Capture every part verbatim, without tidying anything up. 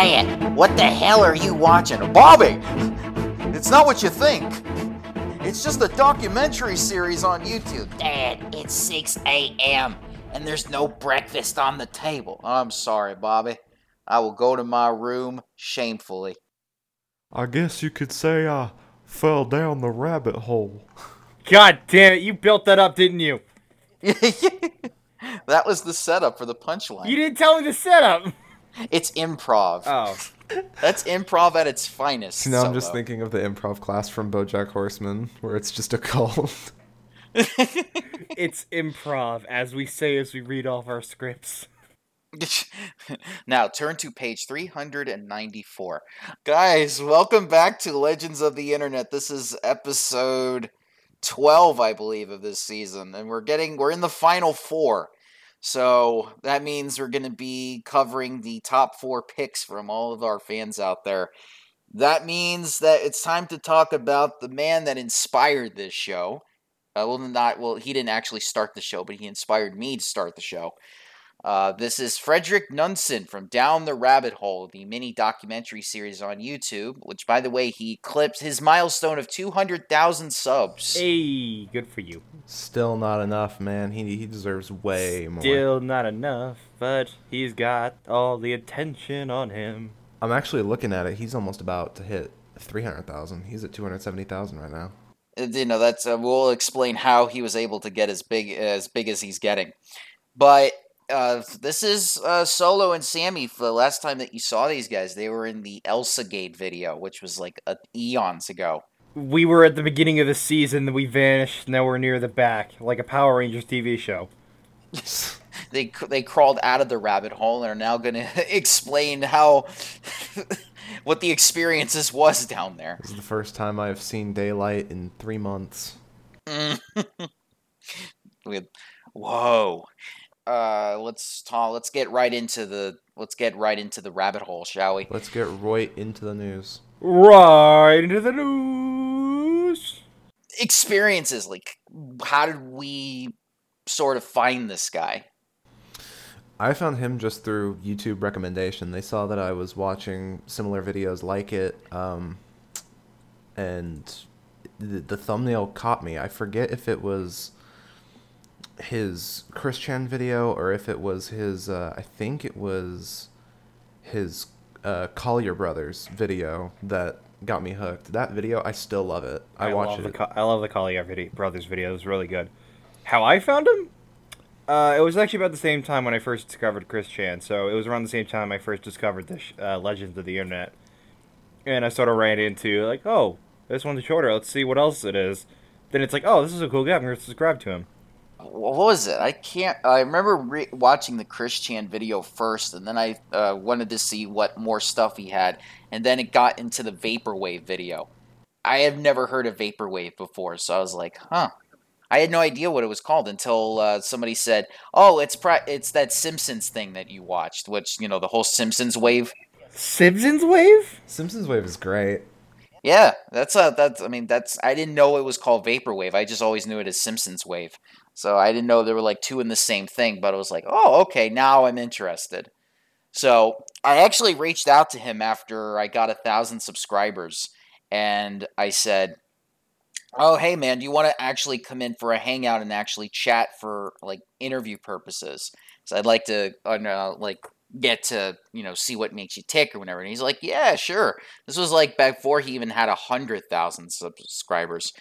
Man, what the hell are you watching? Bobby! It's not what you think. It's just a documentary series on YouTube. Dad, it's six a m and there's no breakfast on the table. I'm sorry, Bobby. I will go to my room shamefully. I guess you could say I fell down the rabbit hole. God damn it, you built that up, didn't you? That was the setup for the punchline. You didn't tell me the setup. It's improv. Oh. That's improv at its finest. Now solo. I'm just thinking of the improv class from BoJack Horseman, where it's just a cult. It's improv, as we say as we read off our scripts. Now, turn to page three hundred ninety-four. Guys, welcome back to Legends of the Internet. This is episode twelve, I believe, of this season. And we're getting, we're in the final four. So that means we're going to be covering the top four picks from all of our fans out there. That means that it's time to talk about the man that inspired this show. Uh, well, not well. He didn't actually start the show, but he inspired me to start the show. Uh, this is Frederick Nuñez from Down the Rabbit Hole, the mini documentary series on YouTube, which, by the way, he clipped his milestone of two hundred thousand subs. Hey, good for you. Still not enough, man. He he deserves way Still more. Still not enough, but he's got all the attention on him. I'm actually looking at it. He's almost about to hit three hundred thousand. He's at two hundred seventy thousand right now. You know, that's uh, we'll explain how he was able to get as big as big as he's getting. But... Uh, this is uh, Solo and Sammy. For the last time that you saw these guys, they were in the Elsa Gate video, which was like a- eons ago. We were at the beginning of the season, we vanished, now we're near the back, like a Power Rangers T V show. they they crawled out of the rabbit hole and are now going to explain how what the experiences was down there. This is the first time I've seen daylight in three months. Whoa. Uh, let's Tom, let's get right into the let's get right into the rabbit hole, shall we? Let's get right into the news. Right into the news. Experiences, like how did we sort of find this guy? I found him just through YouTube recommendation. They saw that I was watching similar videos like it, um, and the, the thumbnail caught me. I forget if it was his Chris Chan video or if it was his uh I think it was his uh Collyer brothers video that got me hooked. That video, I still love it. I, I watch it. Co- I love the Collyer video, brothers video. It was really good. How I found him? Uh it was actually about the same time when I first discovered Chris Chan. So it was around the same time I first discovered the sh- uh, Legends of the Internet. And I sort of ran into like, "Oh, this one's shorter. Let's see what else it is." Then it's like, "Oh, this is a cool guy. I'm going to subscribe to him." What was it? I can't... I remember re- watching the Chris Chan video first, and then I uh, wanted to see what more stuff he had, and then it got into the Vaporwave video. I have never heard of Vaporwave before, so I was like, huh. I had no idea what it was called until uh, somebody said, oh, it's pri- it's that Simpsons thing that you watched, which, you know, the whole Simpsons wave. Simpsons wave? Simpsons wave is great. Yeah, that's a, that's. I mean, that's. I didn't know it was called Vaporwave. I just always knew it as Simpsons Wave. So I didn't know there were like two in the same thing, but it was like, oh, okay, now I'm interested. So I actually reached out to him after I got a thousand subscribers, and I said, oh, hey, man, do you want to actually come in for a hangout and actually chat for like interview purposes? So I'd like to, uh, like... get to, you know, see what makes you tick or whatever. And he's like, yeah, sure. This was like back before he even had a hundred thousand subscribers,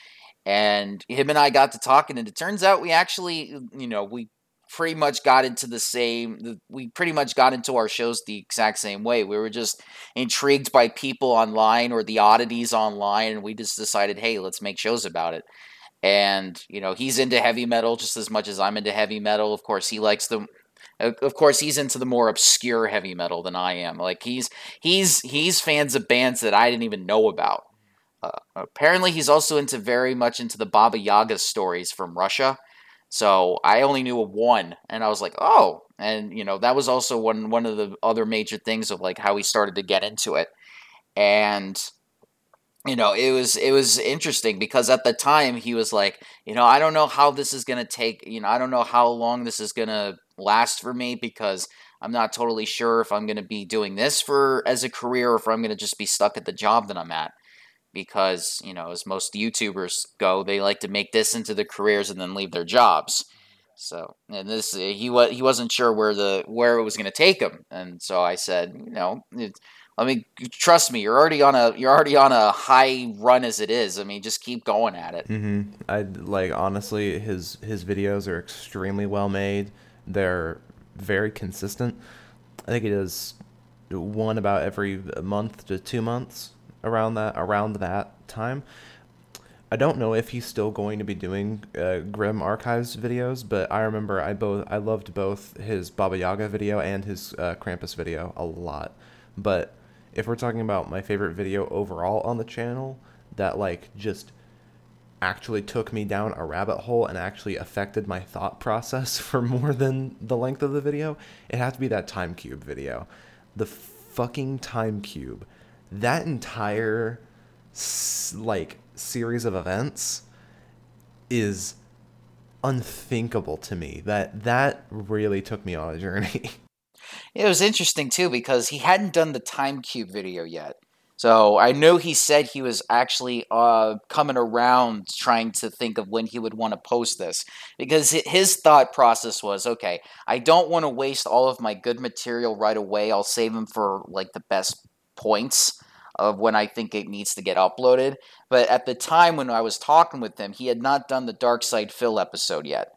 and him and I got to talking, and it turns out we actually, you know, we pretty much got into the same, we pretty much got into our shows the exact same way. We were just intrigued by people online or the oddities online, and we just decided, hey, let's make shows about it. And, you know, he's into heavy metal just as much as I'm into heavy metal. Of course, he likes the Of course, he's into the more obscure heavy metal than I am. Like he's he's he's fans of bands that I didn't even know about. Uh, apparently, he's also into very much into the Baba Yaga stories from Russia. So I only knew of one, and I was like, oh, and you know that was also one one of the other major things of like how he started to get into it. And you know, it was it was interesting because at the time he was like, you know, I don't know how this is gonna take. You know, I don't know how long this is gonna last for me because I'm not totally sure if I'm going to be doing this for as a career or if I'm going to just be stuck at the job that I'm at. Because, you know, as most YouTubers go, they like to make this into their careers and then leave their jobs. So, and this, he was he wasn't sure where the where it was going to take him, and so I said, you know, it, I mean, trust me, you're already on a you're already on a high run as it is. I mean, just keep going at it. Mm-hmm. I like honestly, his his videos are extremely well made. They're very consistent. I think he does one about every month to two months around that around that time. I don't know if he's still going to be doing uh, Grim Archives videos, but I remember I both I loved both his Baba Yaga video and his uh, Krampus video a lot. But if we're talking about my favorite video overall on the channel, that like just actually took me down a rabbit hole and actually affected my thought process for more than the length of the video, it had to be that Time Cube video. The fucking Time Cube. That entire like series of events is unthinkable to me. That that really took me on a journey. It was interesting too because he hadn't done the Time Cube video yet. So I know he said he was actually uh, coming around trying to think of when he would want to post this, because his thought process was, okay, I don't want to waste all of my good material right away. I'll save them for like the best points of when I think it needs to get uploaded. But at the time when I was talking with him, he had not done the DarkSydePhil episode yet.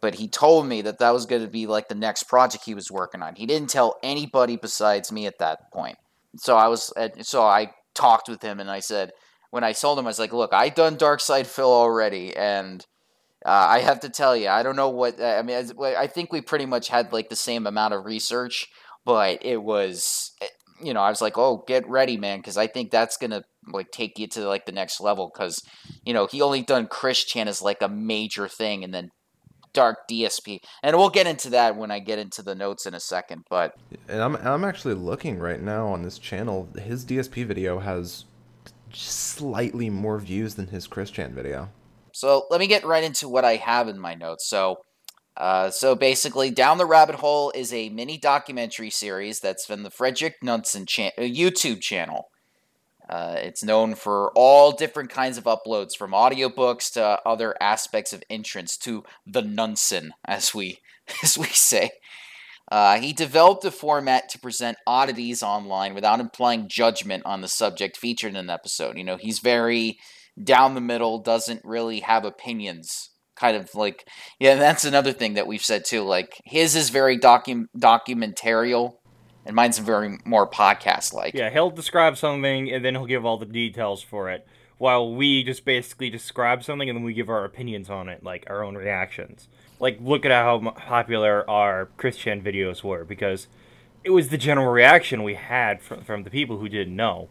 But he told me that that was going to be like the next project he was working on. He didn't tell anybody besides me at that point. So I was, so I talked with him and I said, when I told him, I was like, look, I done DarkSydePhil already, and uh, I have to tell you, I don't know what I mean. I think we pretty much had like the same amount of research, but it was. It, You know, I was like, oh, get ready, man, because I think that's going to, like, take you to, like, the next level because, you know, he only done Chris Chan as, like, a major thing and then Dark D S P. And we'll get into that when I get into the notes in a second, but... And I'm I'm actually looking right now on this channel. His D S P video has just slightly more views than his Chris Chan video. So let me get right into what I have in my notes. So... Uh, so basically, Down the Rabbit Hole is a mini documentary series that's from the Frederick Nuñez cha- YouTube channel. Uh, it's known for all different kinds of uploads, from audiobooks to other aspects of entrance to the Nuñez, as we as we say. Uh, he developed a format to present oddities online without implying judgment on the subject featured in an episode. You know, he's very down the middle, doesn't really have opinions. Kind of like, yeah, that's another thing that we've said too. Like, his is very docu- documentarial, and mine's very more podcast-like. Yeah, he'll describe something, and then he'll give all the details for it, while we just basically describe something, and then we give our opinions on it, like our own reactions. Like, look at how popular our Chris Chan videos were, because it was the general reaction we had from, from the people who didn't know.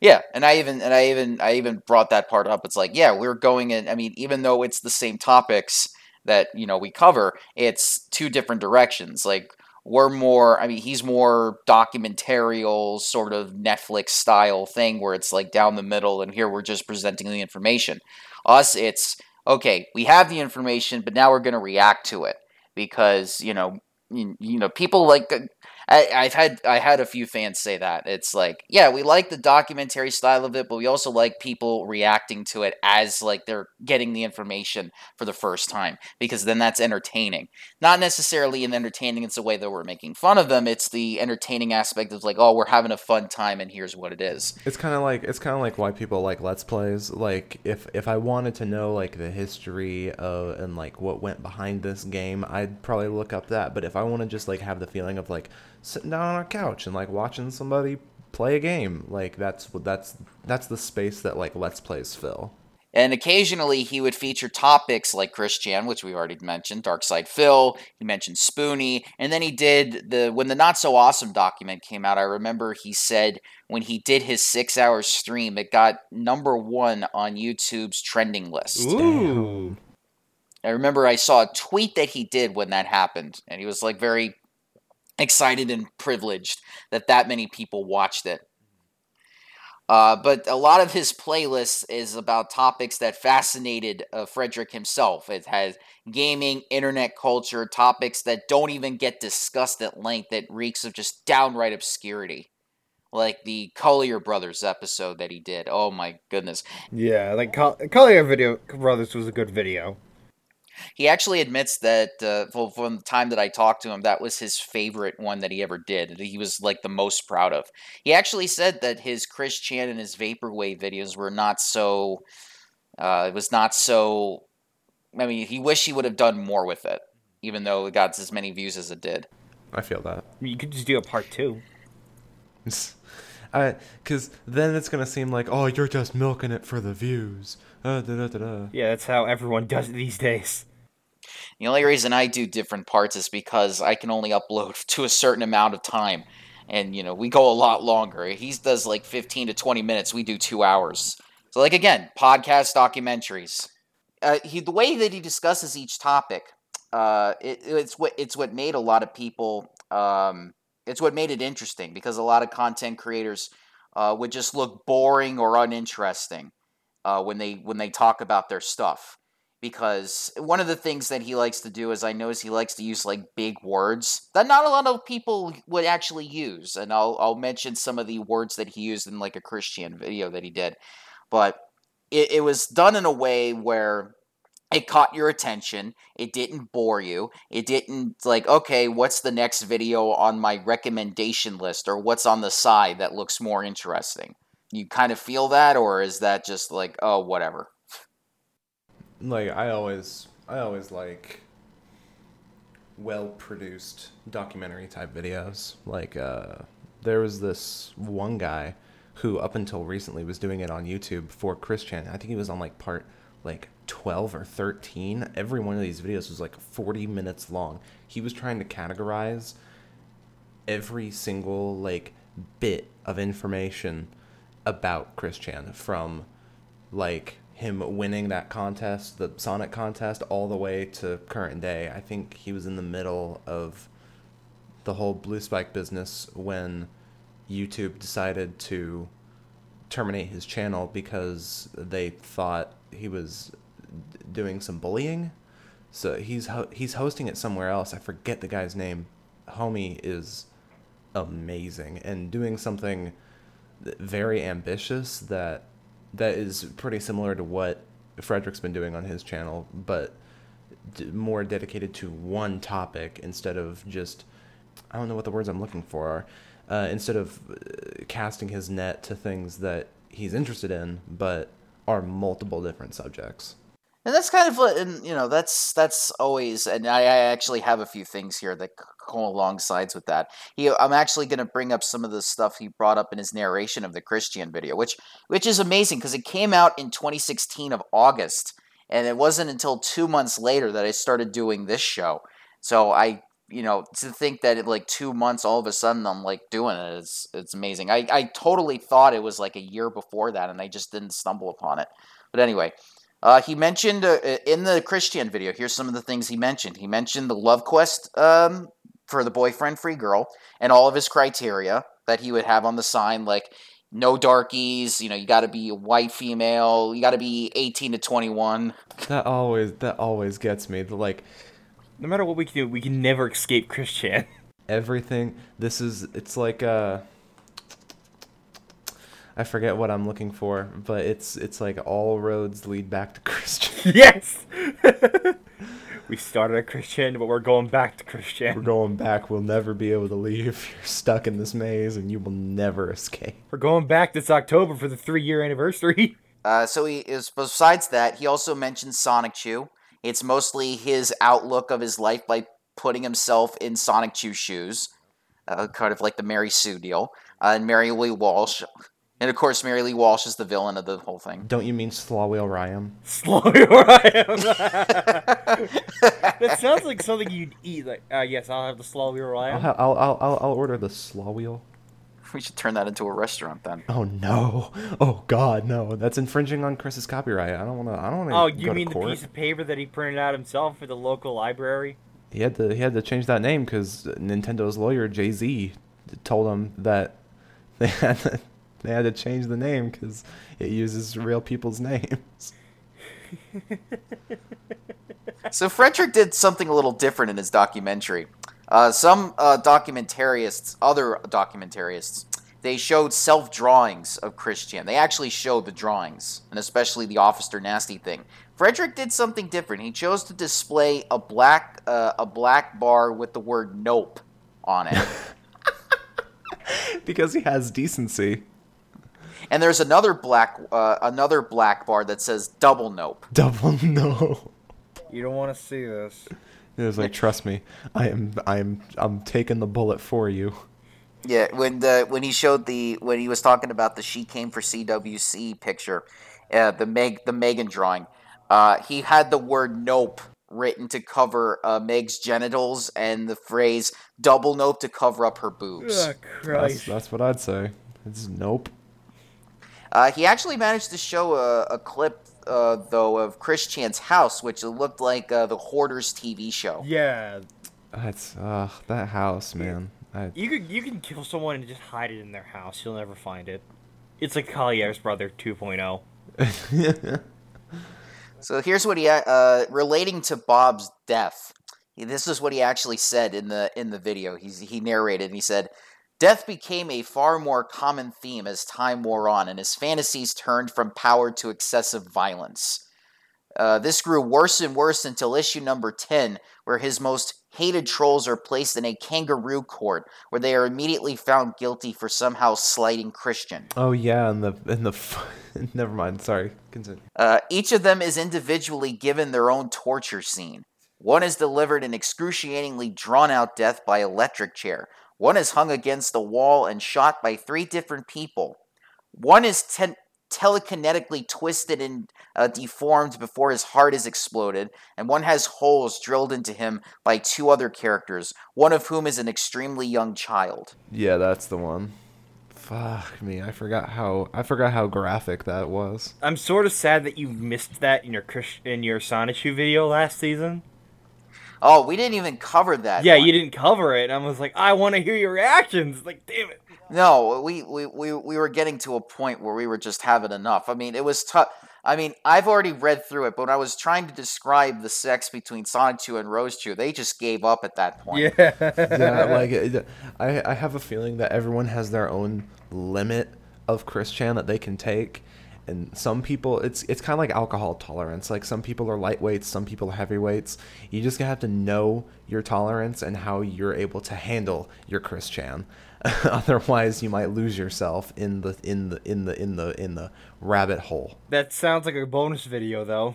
Yeah, and I even and I even I even brought that part up. It's like, yeah, we're going in. I mean, even though it's the same topics that, you know, we cover, it's two different directions. Like, we're more. I mean, he's more documentarial, sort of Netflix style thing, where it's like down the middle, and here we're just presenting the information. Us, it's okay. We have the information, but now we're going to react to it because you know, you, you know, people like. I, I've had I had a few fans say that. It's like, yeah, we like the documentary style of it, but we also like people reacting to it as like they're getting the information for the first time, because then that's entertaining. Not necessarily in entertaining, it's the way that we're making fun of them. It's the entertaining aspect of like, oh, we're having a fun time and here's what it is. It's kind of like it's kind of like why people like Let's Plays. Like if if I wanted to know like the history of and like what went behind this game, I'd probably look up that. But if I want to just like have the feeling of like sitting down on a couch and like watching somebody play a game, like that's that's that's the space that like Let's Plays fill. And occasionally he would feature topics like Chris Chan, which we already mentioned, DarkSydePhil, he mentioned Spoonie, and then he did the when the Not So Awesome document came out. I remember he said when he did his six hour stream, it got number one on YouTube's trending list. Ooh. I remember I saw a tweet that he did when that happened, and he was like very excited and privileged that that many people watched it. Uh, but a lot of his playlist is about topics that fascinated uh, Frederick himself. It has gaming, internet culture, topics that don't even get discussed at length, that reeks of just downright obscurity. Like the Collyer brothers episode that he did. Oh my goodness. Yeah, like Coll- Collyer video- brothers was a good video. He actually admits that uh, from the time that I talked to him, that was his favorite one that he ever did. That he was like the most proud of. He actually said that his Chris Chan and his Vaporwave videos were not so. Uh, it was not so. I mean, he wished he would have done more with it, even though it got as many views as it did. I feel that you could just do a part two. Because then it's going to seem like, oh, you're just milking it for the views. Uh, da, da, da, da. Yeah, that's how everyone does it these days. The only reason I do different parts is because I can only upload to a certain amount of time. And, you know, we go a lot longer. He does like fifteen to twenty minutes. We do two hours. So, like, again, podcasts, documentaries. Uh, he, the way that he discusses each topic, uh, it, it's what it's what made a lot of people... Um, It's what made it interesting, because a lot of content creators uh, would just look boring or uninteresting uh, when they when they talk about their stuff. Because one of the things that he likes to do is I notice he likes to use like big words that not a lot of people would actually use. And I'll I'll mention some of the words that he used in like a Christian video that he did. But it, it was done in a way where it caught your attention, it didn't bore you, it didn't, like, okay, what's the next video on my recommendation list, or what's on the side that looks more interesting? You kind of feel that, or is that just like, oh, whatever? Like, I always, I always like well-produced documentary-type videos. Like, uh, there was this one guy who, up until recently, was doing it on YouTube for Chris Chan. I think he was on, like, part, like, twelve or thirteen. Every one of these videos was like forty minutes long. He was trying to categorize every single like bit of information about Chris Chan, from like him winning that contest, the Sonic contest, all the way to current day. I think he was in the middle of the whole Blue Spike business when YouTube decided to terminate his channel because they thought he was doing some bullying. So he's ho- he's hosting it somewhere else. I forget the guy's name. Homie is amazing and doing something very ambitious that that is pretty similar to what Frederick's been doing on his channel, but d- more dedicated to one topic instead of just, I don't know what the words I'm looking for are, uh, instead of uh, casting his net to things that he's interested in, but are multiple different subjects. And that's kind of what, and you know, that's that's always, and I, I actually have a few things here that go alongside with that. He, I'm actually going to bring up some of the stuff he brought up in his narration of the Christian video, which which is amazing because it came out in twenty sixteen of August, and it wasn't until two months later that I started doing this show. So I, you know, to think that in like two months, all of a sudden I'm like doing it, it's, it's amazing. I, I totally thought it was like a year before that, and I just didn't stumble upon it. But anyway... Uh, he mentioned uh, in the Christian video, here's some of the things he mentioned. He mentioned the love quest um, for the boyfriend, free girl, and all of his criteria that he would have on the sign, like no darkies, you know, you got to be a white female, you got to be eighteen to twenty-one. That always that always gets me. Like, no matter what we can do, we can never escape Chris Chan. Everything, this is, it's like, uh, I forget what I'm looking for, but it's it's like all roads lead back to Christian. Yes! We started at Christian, but we're going back to Christian. We're going back. We'll never be able to leave. You're stuck in this maze, and you will never escape. We're going back this October for the three-year anniversary. Uh, so he is. Besides that, he also mentioned Sonichu. It's mostly his outlook of his life by putting himself in Sonichu shoes, uh, kind of like the Mary Sue deal, uh, and Mary Lee Walsh. And, of course, Mary Lee Walsh is the villain of the whole thing. Don't you mean Slawwheel Ryam? Slawwheel Ryam! That sounds like something you'd eat. Like, uh, yes, I'll have the Slawwheel Ryam. I'll, ha- I'll, I'll, I'll, I'll order the Slawwheel. We should turn that into a restaurant, then. Oh, no. Oh, God, no. That's infringing on Chris's copyright. I don't want to I don't want to Oh, you go mean to court. The piece of paper that he printed out himself for the local library? He had to, he had to change that name because Nintendo's lawyer, Jay-Z, told him that they had to... they had to change the name because it uses real people's names. So Frederick did something a little different in his documentary. Uh, some uh, documentarists, other documentarists, they showed self-drawings of Chris Chan. They actually showed the drawings, and especially the Officer Nasty thing. Frederick did something different. He chose to display a black uh, a black bar with the word "nope" on it. Because he has decency. And there's another black uh, another black bar that says "double nope." Double no. You don't want to see this. It was like, trust me, I am I'm I'm taking the bullet for you. Yeah, when the when he showed the when he was talking about the "she came for C W C" picture, uh, the Meg the Megan drawing, uh, he had the word "nope" written to cover uh, Meg's genitals and the phrase "double nope" to cover up her boobs. Oh, Christ. That's, that's what I'd say. It's nope. Uh, he actually managed to show a, a clip, uh, though, of Chris Chan's house, which looked like uh, the Hoarders T V show. Yeah, that's uh, that house, man. I... You could you can kill someone and just hide it in their house. You'll never find it. It's like Collier's Brother two point oh. So here's what he uh, relating to Bob's death. This is what he actually said in the in the video. He's he narrated and he said, "Death became a far more common theme as time wore on, and his fantasies turned from power to excessive violence. Uh, this grew worse and worse until issue number ten, where his most hated trolls are placed in a kangaroo court, where they are immediately found guilty for somehow slighting Christian." Oh yeah, and the and the never mind. Sorry, continue. Uh, each of them is individually given their own torture scene. One is delivered an excruciatingly drawn-out death by electric chair. One is hung against the wall and shot by three different people. One is ten- telekinetically twisted and uh, deformed before his heart is exploded, and one has holes drilled into him by two other characters, one of whom is an extremely young child. Yeah, that's the one. Fuck me, I forgot how I forgot how graphic that was. I'm sort of sad that you missed that in your in your Sonichu video last season. Oh, we didn't even cover that. Yeah, one. You didn't cover it. I was like, I want to hear your reactions. Like, damn it. No, we, we, we, we were getting to a point where we were just having enough. I mean, it was tough. I mean, I've already read through it, but when I was trying to describe the sex between Sonichu and Rosechu, they just gave up at that point. Yeah, yeah, like, I, I have a feeling that everyone has their own limit of Chris Chan that they can take. And some people, it's it's kind of like alcohol tolerance. Like, some people are lightweights, some people are heavyweights. You just have to know your tolerance and how you're able to handle your Chris Chan. Otherwise, you might lose yourself in the in the in the in the in the rabbit hole. That sounds like a bonus video, though.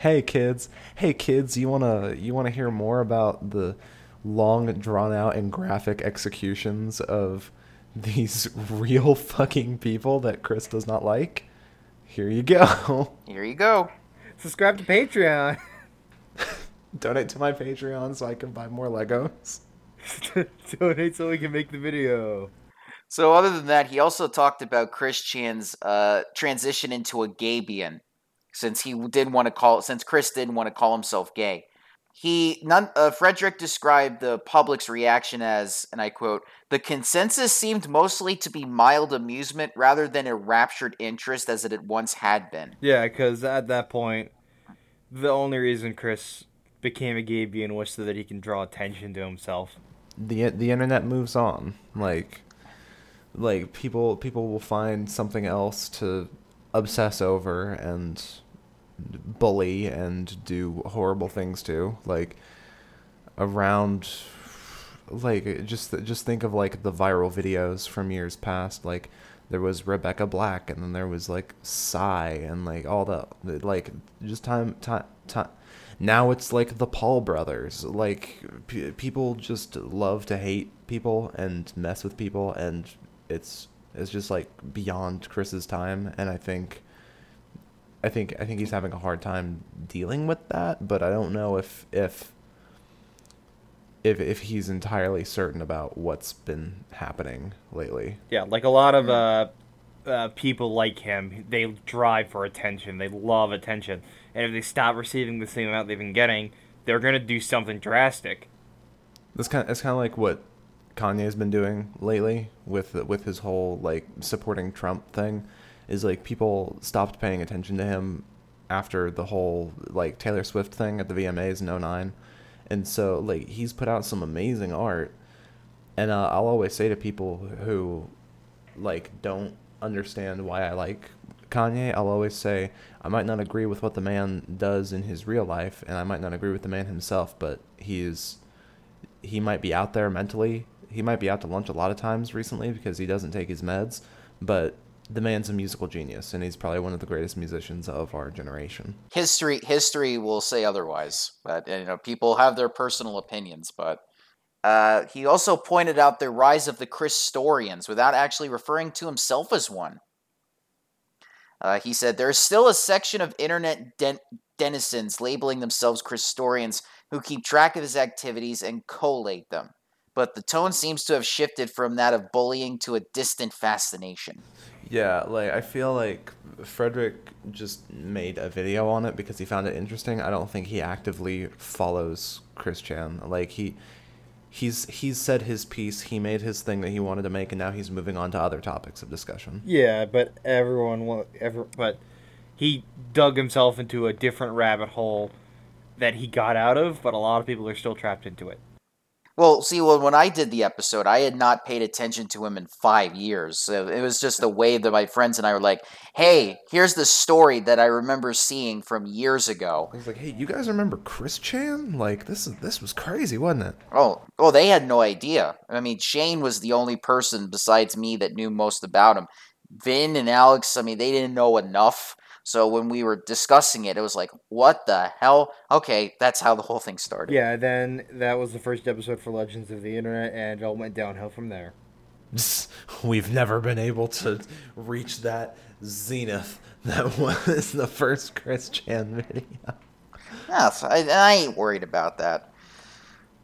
Hey kids, hey kids, you wanna you wanna hear more about the long, drawn out, and graphic executions of these real fucking people that Chris does not like? Here you go. Here you go. Subscribe to Patreon. Donate to my Patreon so I can buy more Legos. Donate so we can make the video. So other than that, he also talked about Chris Chan's uh, transition into a gabian, since he didn't want to call, since Chris didn't want to call himself gay. He none, uh, Frederick described the public's reaction as, and I quote, "The consensus seemed mostly to be mild amusement rather than a raptured interest as it had once had been." Yeah, because at that point, the only reason Chris became a gabian was so that he can draw attention to himself. The the internet moves on. Like, like people people will find something else to obsess over and bully and do horrible things to, like around, like just just think of like the viral videos from years past. Like, there was Rebecca Black, and then there was like Psy, and like all that, like just time time time. Now it's like the Paul brothers. Like, p- people just love to hate people and mess with people, and it's it's just like beyond Chris's time, and I think. I think I think he's having a hard time dealing with that, but I don't know if if if if he's entirely certain about what's been happening lately. Yeah, like a lot of uh, uh, people like him, they drive for attention. They love attention, and if they stop receiving the same amount they've been getting, they're gonna do something drastic. That's kind of, that's kind of like what Kanye's been doing lately with with his whole like supporting Trump thing is like people stopped paying attention to him after the whole like Taylor Swift thing at the V M As in oh nine. And so like he's put out some amazing art. And uh, I'll always say to people who like don't understand why I like Kanye, I'll always say I might not agree with what the man does in his real life and I might not agree with the man himself, but he is he might be out there mentally. He might be out to lunch a lot of times recently because he doesn't take his meds, but the man's a musical genius, and he's probably one of the greatest musicians of our generation. History history will say otherwise, but you know, people have their personal opinions, but uh, he also pointed out the rise of the Christorians without actually referring to himself as one. Uh, he said, there's still a section of internet den- denizens labeling themselves Christorians who keep track of his activities and collate them. But the tone seems to have shifted from that of bullying to a distant fascination. Yeah, like I feel like Frederick just made a video on it because he found it interesting. I don't think he actively follows Chris Chan. Like he, he's he's said his piece, he made his thing that he wanted to make, and now he's moving on to other topics of discussion. Yeah, but everyone will ever. But he dug himself into a different rabbit hole that he got out of, but a lot of people are still trapped into it. Well, see, well, when I did the episode, I had not paid attention to him in five years. So it was just a wave that my friends and I were like, hey, here's the story that I remember seeing from years ago. I was like, hey, you guys remember Chris Chan? Like, this is this was crazy, wasn't it? Oh, well, they had no idea. I mean, Shane was the only person besides me that knew most about him. Vin and Alex, I mean, they didn't know enough. So when we were discussing it, it was like, what the hell? Okay, that's how the whole thing started. Yeah, then that was the first episode for Legends of the Internet, and it all went downhill from there. We've never been able to reach that zenith that was the first Chris Chan video. Yeah, I, I ain't worried about that.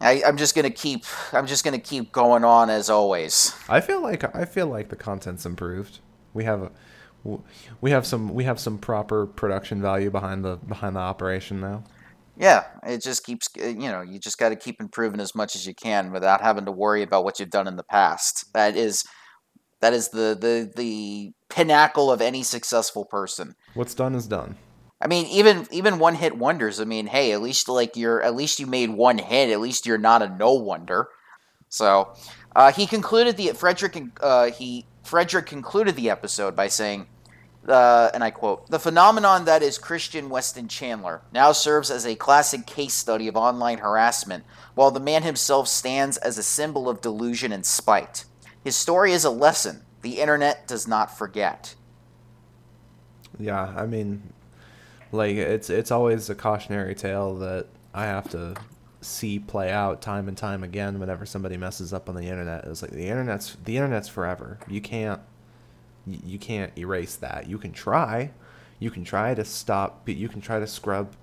I, I'm just gonna keep. I'm just gonna keep going on as always. I feel like I feel like the content's improved. We have a. We have some we have some proper production value behind the behind the operation now. Yeah, it just keeps you know you just got to keep improving as much as you can without having to worry about what you've done in the past. That is that is the the, the pinnacle of any successful person. What's done is done. I mean, even even one hit wonders. I mean, hey, at least like you're at least you made one hit. At least you're not a no wonder. So uh, he concluded the Frederick uh, he. Frederick concluded the episode by saying, uh, and I quote, "The phenomenon that is Christian Weston Chandler now serves as a classic case study of online harassment, while the man himself stands as a symbol of delusion and spite. His story is a lesson the internet does not forget." Yeah, I mean, like, it's, it's always a cautionary tale that I have to see play out time and time again whenever somebody messes up on the internet. It's like the internet's the internet's forever. You can't you can't erase that. You can try. You can try to stop, but you can try to scrub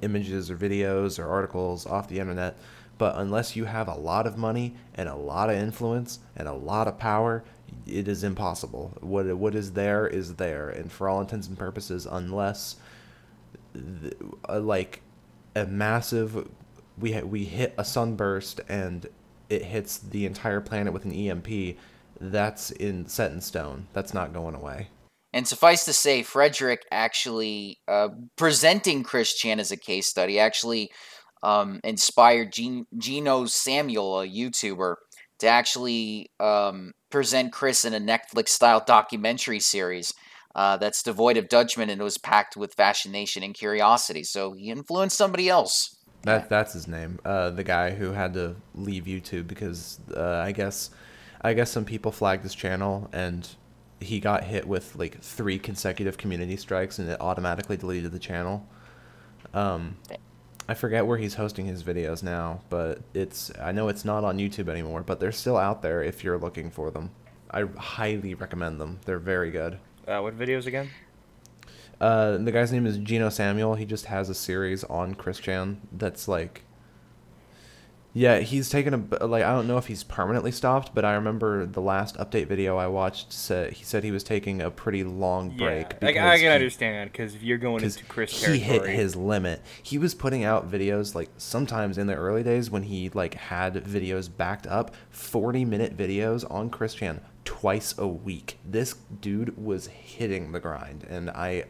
images or videos or articles off the internet, but unless you have a lot of money and a lot of influence and a lot of power, it is impossible. What what is there is there, and for all intents and purposes, unless uh, like a massive we ha- we hit a sunburst and it hits the entire planet with an E M P, that's in set in stone. That's not going away. And suffice to say, Frederick actually uh, presenting Chris Chan as a case study actually um, inspired Gen- Geno Samuel, a YouTuber, to actually um, present Chris in a Netflix-style documentary series uh, that's devoid of judgment and was packed with fascination and curiosity. So he influenced somebody else. That that's his name. Uh, the guy who had to leave YouTube because uh, I guess, I guess some people flagged his channel and he got hit with like three consecutive community strikes and it automatically deleted the channel. Um, I forget where he's hosting his videos now, but it's I know it's not on YouTube anymore, but they're still out there if you're looking for them. I highly recommend them. They're very good. Uh, what videos again? Uh, the guy's name is Geno Samuel. He just has a series on Chris Chan that's like Yeah, he's taken a, like, I don't know if he's permanently stopped, but I remember the last update video I watched, said, he said he was taking a pretty long break. Yeah, because I, I can he, understand, because if you're going into Chris territory. He hit his limit. He was putting out videos, like, sometimes in the early days when he, like, had videos backed up, forty-minute videos on Chris Chan twice a week. This dude was hitting the grind, and I...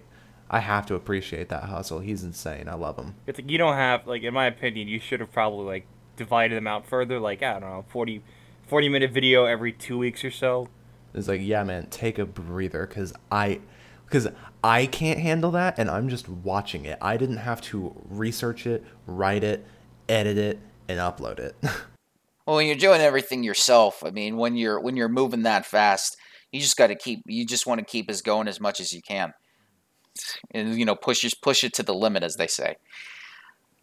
I have to appreciate that hustle. He's insane. I love him. It's like you don't have, like, in my opinion, you should have probably, like, divided them out further. Like, I don't know, forty, forty minute video every two weeks or so. It's like, yeah, man, take a breather, because I, because I can't handle that, and I'm just watching it. I didn't have to research it, write it, edit it, and upload it. Well, when you're doing everything yourself, I mean, when you're when you're moving that fast, you just got to keep. You just want to keep as going as much as you can. And, you know, push, just push it to the limit, as they say.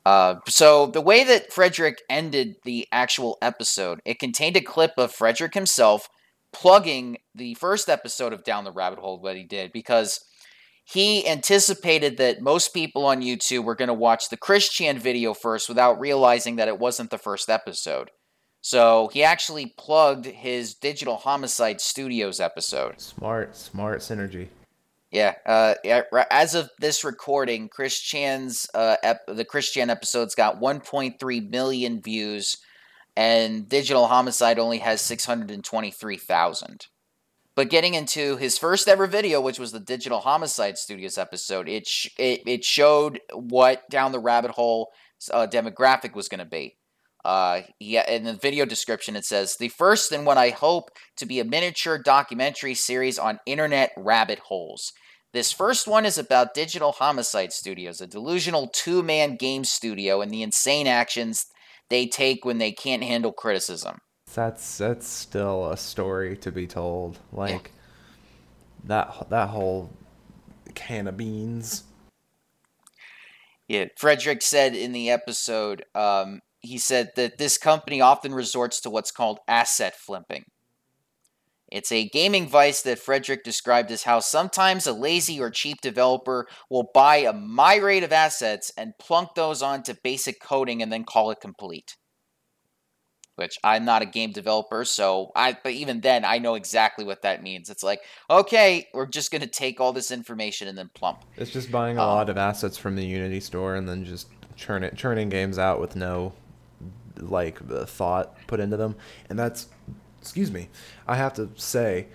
Uh, so the way that Frederick ended the actual episode, it contained a clip of Frederick himself plugging the first episode of Down the Rabbit Hole that he did, because he anticipated that most people on YouTube were going to watch the Chris Chan video first without realizing that it wasn't the first episode. So he actually plugged his Digital Homicide Studios episode. Smart, smart synergy. Yeah, uh, as of this recording, Chris Chan's uh, ep- the Chris Chan episode's got one point three million views, and Digital Homicide only has six hundred twenty-three thousand. But getting into his first ever video, which was the Digital Homicide Studios episode, it sh- it, it showed what Down the Rabbit Hole uh, demographic was going to be. Uh, yeah, in the video description, it says, the first and what I hope to be a miniature documentary series on internet rabbit holes. This first one is about Digital Homicide Studios, a delusional two-man game studio, and the insane actions they take when they can't handle criticism. That's that's still a story to be told. Like, yeah. that that whole can of beans. Yeah, Frederick said in the episode, um, he said that this company often resorts to what's called asset flipping. It's a gaming vice that Frederick described as how sometimes a lazy or cheap developer will buy a myriad of assets and plunk those onto basic coding and then call it complete. Which I'm not a game developer, so I. But even then, I know exactly what that means. It's like, okay, we're just going to take all this information and then plump. It's just buying a um, lot of assets from the Unity store and then just churn it, churning games out with no... like the thought put into them. And that's, excuse me, I have to say,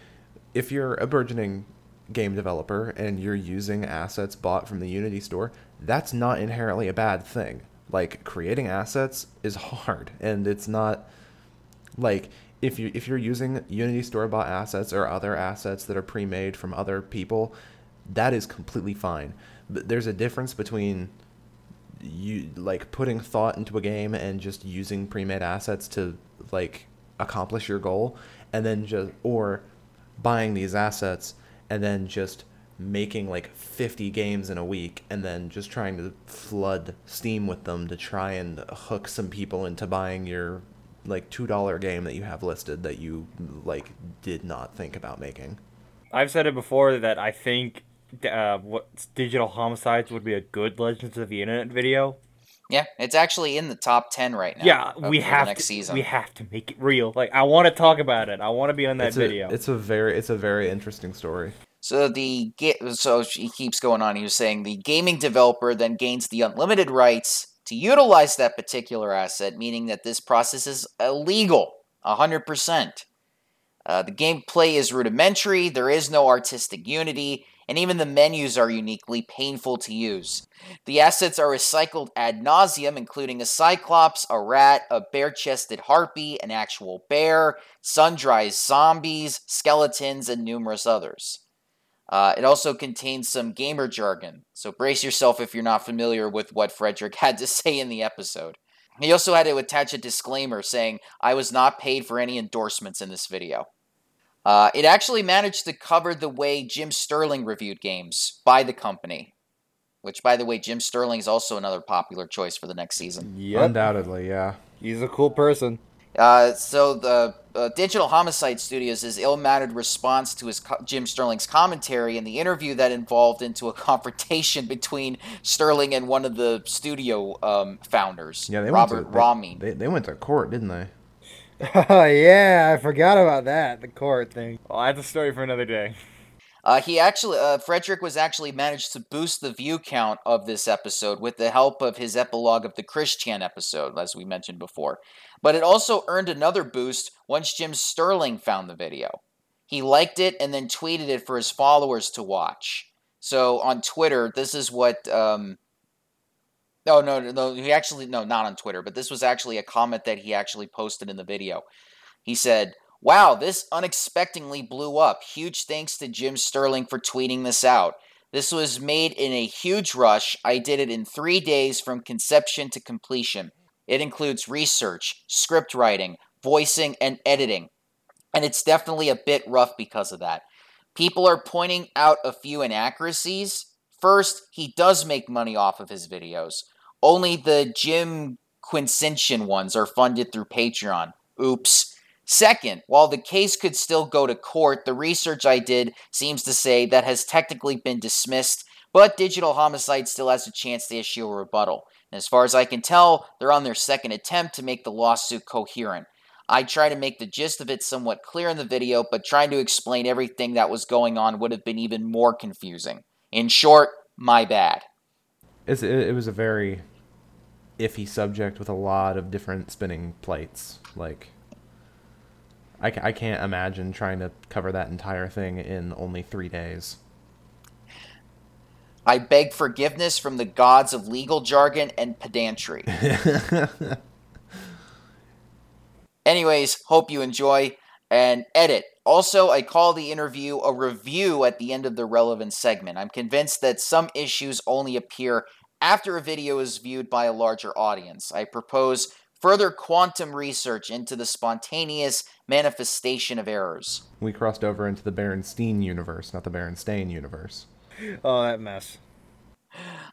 if you're a burgeoning game developer and you're using assets bought from the Unity store, that's not inherently a bad thing. Like, creating assets is hard, and it's not like if you if you're using Unity store bought assets or other assets that are pre-made from other people, that is completely fine. But there's a difference between you like putting thought into a game and just using pre-made assets to like accomplish your goal, and then just or buying these assets and then just making like fifty games in a week and then just trying to flood Steam with them to try and hook some people into buying your like two dollar game that you have listed that you like did not think about making. I've said it before that I think Uh, what Digital Homicides would be a good Legends of the Internet video. Yeah, it's actually in the top ten right now. Yeah, of, we have next to, season. We have to make it real. Like, I want to talk about it. I want to be on that it's a, video. It's a very, it's a very interesting story. So the so he keeps going on. He was saying the gaming developer then gains the unlimited rights to utilize that particular asset, meaning that this process is illegal, a hundred percent. The gameplay is rudimentary. There is no artistic unity. And even the menus are uniquely painful to use. The assets are recycled ad nauseum, including a cyclops, a rat, a bare-chested harpy, an actual bear, sun-dried zombies, skeletons, and numerous others. Uh, it also contains some gamer jargon, so brace yourself if you're not familiar with what Frederick had to say in the episode. He also had to attach a disclaimer saying, "I was not paid for any endorsements in this video." Uh, it actually managed to cover the way Jim Sterling reviewed games by the company. Which, by the way, Jim Sterling is also another popular choice for the next season. Yep. Undoubtedly, yeah. He's a cool person. Uh, so the uh, Digital Homicide Studios' his ill-mannered response to his co- Jim Sterling's commentary and the interview that involved into a confrontation between Sterling and one of the studio um, founders, yeah, they Robert went to, Romine. They, they went to court, didn't they? Oh, yeah, I forgot about that, the court thing. Well, that's a story for another day. Uh, he actually, uh, Frederick was actually managed to boost the view count of this episode with the help of his epilogue of the Chris Chan episode, as we mentioned before. But it also earned another boost once Jim Sterling found the video. He liked it and then tweeted it for his followers to watch. So on Twitter, this is what... Um, no, no, no, he actually... No, not on Twitter, but this was actually a comment that he actually posted in the video. He said... Wow, this unexpectedly blew up. Huge thanks to Jim Sterling for tweeting this out. This was made in a huge rush. I did it in three days from conception to completion. It includes research, script writing, voicing, and editing. And it's definitely a bit rough because of that. People are pointing out a few inaccuracies. First, he does make money off of his videos. Only the Jim Quincentian ones are funded through Patreon. Oops. Second, while the case could still go to court, the research I did seems to say that has technically been dismissed, but Digital Homicide still has a chance to issue a rebuttal. And as far as I can tell, they're on their second attempt to make the lawsuit coherent. I try to make the gist of it somewhat clear in the video, but trying to explain everything that was going on would have been even more confusing. In short, my bad. It's, it was a very iffy subject with a lot of different spinning plates, like... I, I can't imagine trying to cover that entire thing in only three days. I beg forgiveness from the gods of legal jargon and pedantry. Anyways, hope you enjoy. And edit. Also, I call the interview a review at the end of the relevant segment. I'm convinced that some issues only appear after a video is viewed by a larger audience. I propose... further quantum research into the spontaneous manifestation of errors. We crossed over into the Berenstain universe, not the Berenstain universe. Oh, that mess.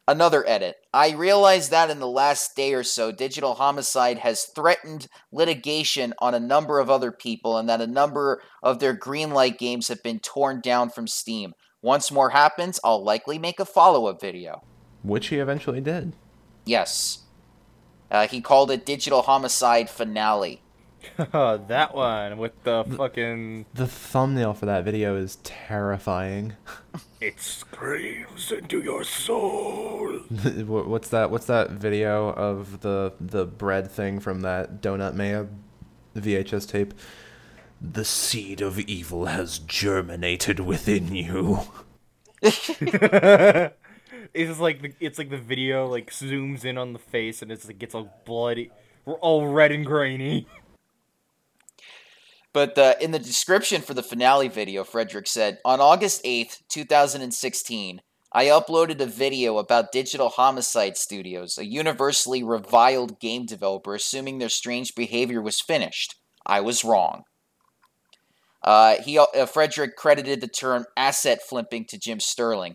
Another edit. I realized that in the last day or so, Digital Homicide has threatened litigation on a number of other people and that a number of their Greenlight games have been torn down from Steam. Once more happens, I'll likely make a follow-up video. Which he eventually did. Yes. Uh, he called it Digital Homicide Finale. That one with the, the fucking... The thumbnail for that video is terrifying. It screams into your soul. What's that What's that video of the the bread thing from that Donut Man V H S tape? The seed of evil has germinated within you. It's just like the, it's like the video like zooms in on the face and it's like gets all bloody. We're all red and grainy. But uh, in the description for the finale video, Frederick said, on August eighth, twenty sixteen, I uploaded a video about Digital Homicide Studios, a universally reviled game developer, assuming their strange behavior was finished. I was wrong. Uh, he uh, Frederick credited the term asset flipping to Jim Sterling.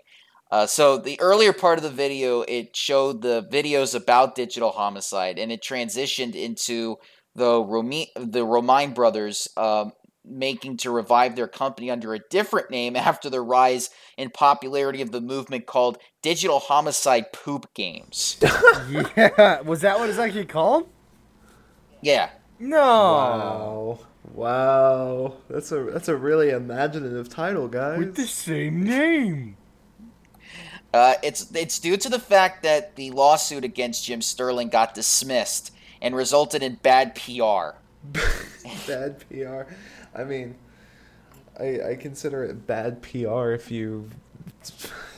Uh, so the earlier part of the video, it showed the videos about Digital Homicide, and it transitioned into the Romi- the Romine brothers um, making to revive their company under a different name after the rise in popularity of the movement called Digital Homicide Poop Games. Yeah, was that what it's actually called? Yeah. No. Wow. Wow. That's a that's a really imaginative title, guys. With the same name. Uh, it's it's due to the fact that the lawsuit against Jim Sterling got dismissed and resulted in bad P R. Bad P R. I mean, I, I consider it bad P R if you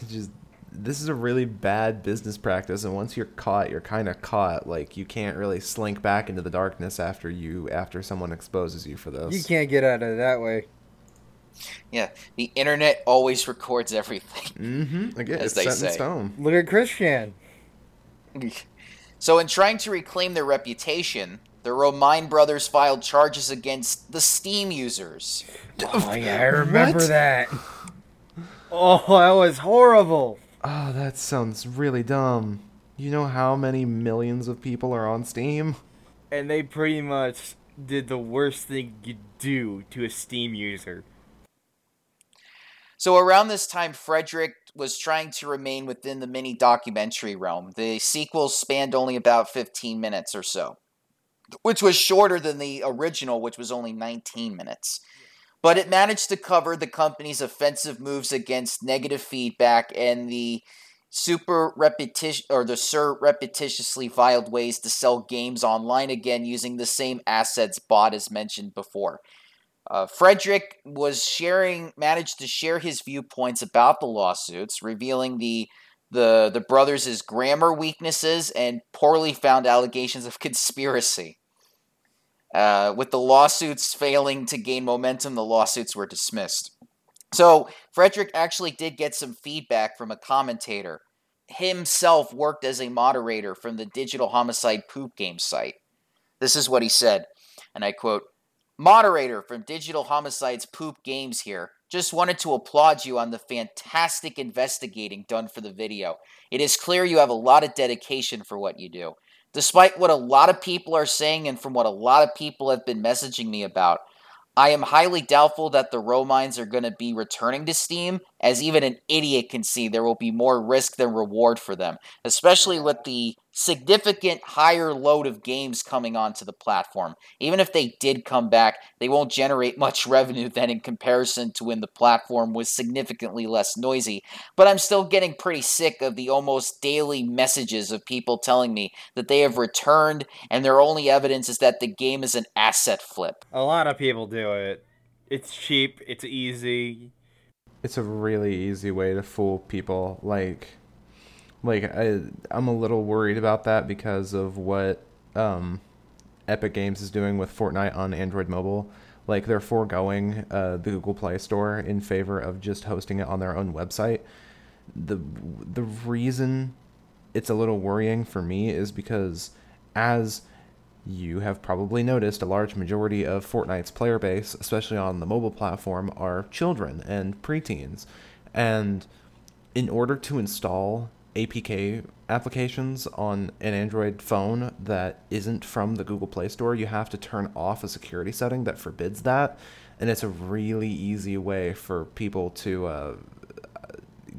just... This is a really bad business practice, and once you're caught, you're kind of caught. Like, you can't really slink back into the darkness after you after someone exposes you for this. You can't get out of it that way. Yeah, the internet always records everything. Mm-hmm. Again, as it's they set say. In stone. Look at Chris Chan. So, in trying to reclaim their reputation, the Romine brothers filed charges against the Steam users. Oh yeah, I remember what? That. Oh, that was horrible. Oh, that sounds really dumb. You know how many millions of people are on Steam? And they pretty much did the worst thing you do to a Steam user. So around this time, Frederick was trying to remain within the mini-documentary realm. The sequels spanned only about fifteen minutes or so, which was shorter than the original, which was only nineteen minutes. But it managed to cover the company's offensive moves against negative feedback and the super repetition or the sur repetitiously filed ways to sell games online again using the same assets bought as mentioned before. Uh, Frederick was sharing, managed to share his viewpoints about the lawsuits, revealing the the the brothers' grammar weaknesses and poorly found allegations of conspiracy. Uh, with the lawsuits failing to gain momentum, the lawsuits were dismissed. So Frederick actually did get some feedback from a commentator. Himself worked as a moderator from the Digital Homicide poop game site. This is what he said, and I quote, "Moderator from Digital Homicide's Poop Games here. Just wanted to applaud you on the fantastic investigating done for the video. It is clear you have a lot of dedication for what you do. Despite what a lot of people are saying and from what a lot of people have been messaging me about, I am highly doubtful that the Romines are going to be returning to Steam, as even an idiot can see there will be more risk than reward for them, especially with the significant higher load of games coming onto the platform. Even if they did come back, they won't generate much revenue then in comparison to when the platform was significantly less noisy. But I'm still getting pretty sick of the almost daily messages of people telling me that they have returned and their only evidence is that the game is an asset flip." A lot of people do it. It's cheap. It's easy. It's a really easy way to fool people. Like... Like, I, I'm a little worried about that because of what um, Epic Games is doing with Fortnite on Android mobile. Like, they're foregoing uh, the Google Play Store in favor of just hosting it on their own website. The the reason it's a little worrying for me is because, as you have probably noticed, a large majority of Fortnite's player base, especially on the mobile platform, are children and preteens. And in order to install A P K applications on an Android phone that isn't from the Google Play Store, you have to turn off a security setting that forbids that, and it's a really easy way for people to uh,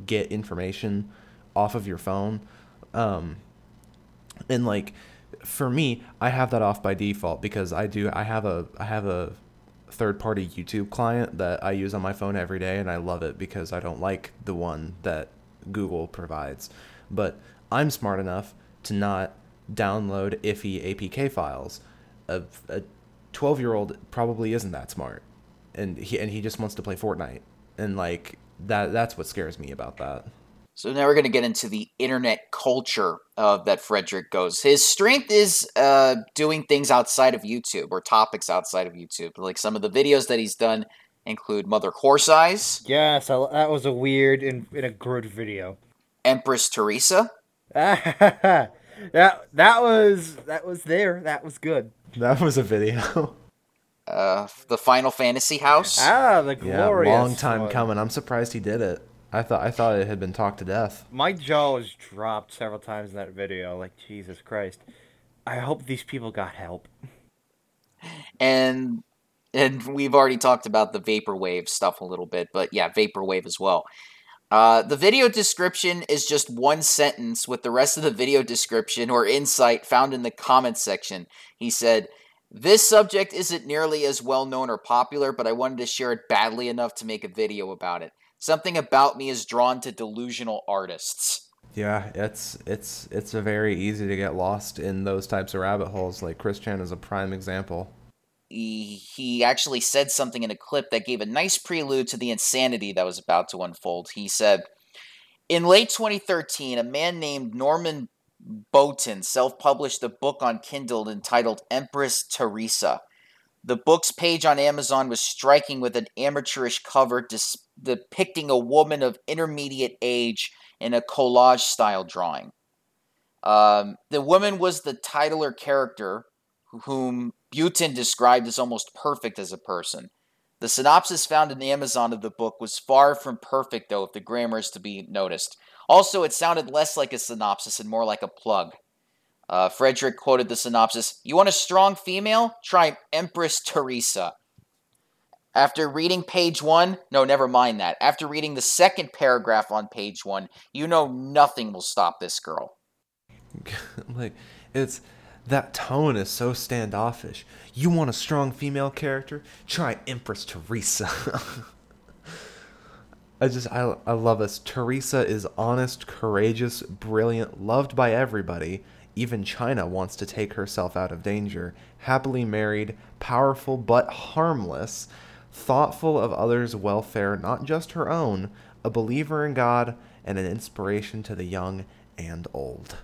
get information off of your phone. Um, and like for me, I have that off by default because I do. I have a I have a third-party YouTube client that I use on my phone every day, and I love it because I don't like the one that Google provides, but I'm smart enough to not download iffy A P K files. A, a twelve-year-old probably isn't that smart, and he and he just wants to play Fortnite, and like that that's what scares me about that. So now we're going to get into the internet culture of that Frederick goes. His strength is uh, doing things outside of YouTube or topics outside of YouTube, like some of the videos that he's done include Mother Horse Eyes. Yeah, so that was a weird and, and a good video. Empress Teresa. that that was that was there. That was good. That was a video. uh, the Final Fantasy house. Ah, the glorious. Yeah, long time one. coming. I'm surprised he did it. I thought I thought it had been talked to death. My jaw was dropped several times in that video. Like, Jesus Christ. I hope these people got help. And. And we've already talked about the Vaporwave stuff a little bit, but yeah, Vaporwave as well. Uh, the video description is just one sentence with the rest of the video description or insight found in the comments section. He said, "This subject isn't nearly as well known or popular, but I wanted to share it badly enough to make a video about it. Something about me is drawn to delusional artists." Yeah, it's it's it's a very easy to get lost in those types of rabbit holes. Like, Chris Chan is a prime example. He actually said something in a clip that gave a nice prelude to the insanity that was about to unfold. He said, "In late twenty thirteen, a man named Norman Boutin self-published a book on Kindle entitled Empress Teresa. The book's page on Amazon was striking, with an amateurish cover dis- depicting a woman of intermediate age in a collage-style drawing. Um, the woman was the titular character, whom Boutin described as almost perfect as a person. The synopsis found in the Amazon of the book was far from perfect, though, if the grammar is to be noticed. Also, it sounded less like a synopsis and more like a plug. Uh, Frederick quoted the synopsis, "You want a strong female? Try Empress Teresa." After reading page one, no, never mind that. After reading the second paragraph on page one, you know nothing will stop this girl. Like, it's, that tone is so standoffish. You want a strong female character? Try Empress Teresa. I just, I, I love this. Teresa is honest, courageous, brilliant, loved by everybody. Even China wants to take herself out of danger. Happily married, powerful but harmless, thoughtful of others' welfare, not just her own, a believer in God, and an inspiration to the young and old.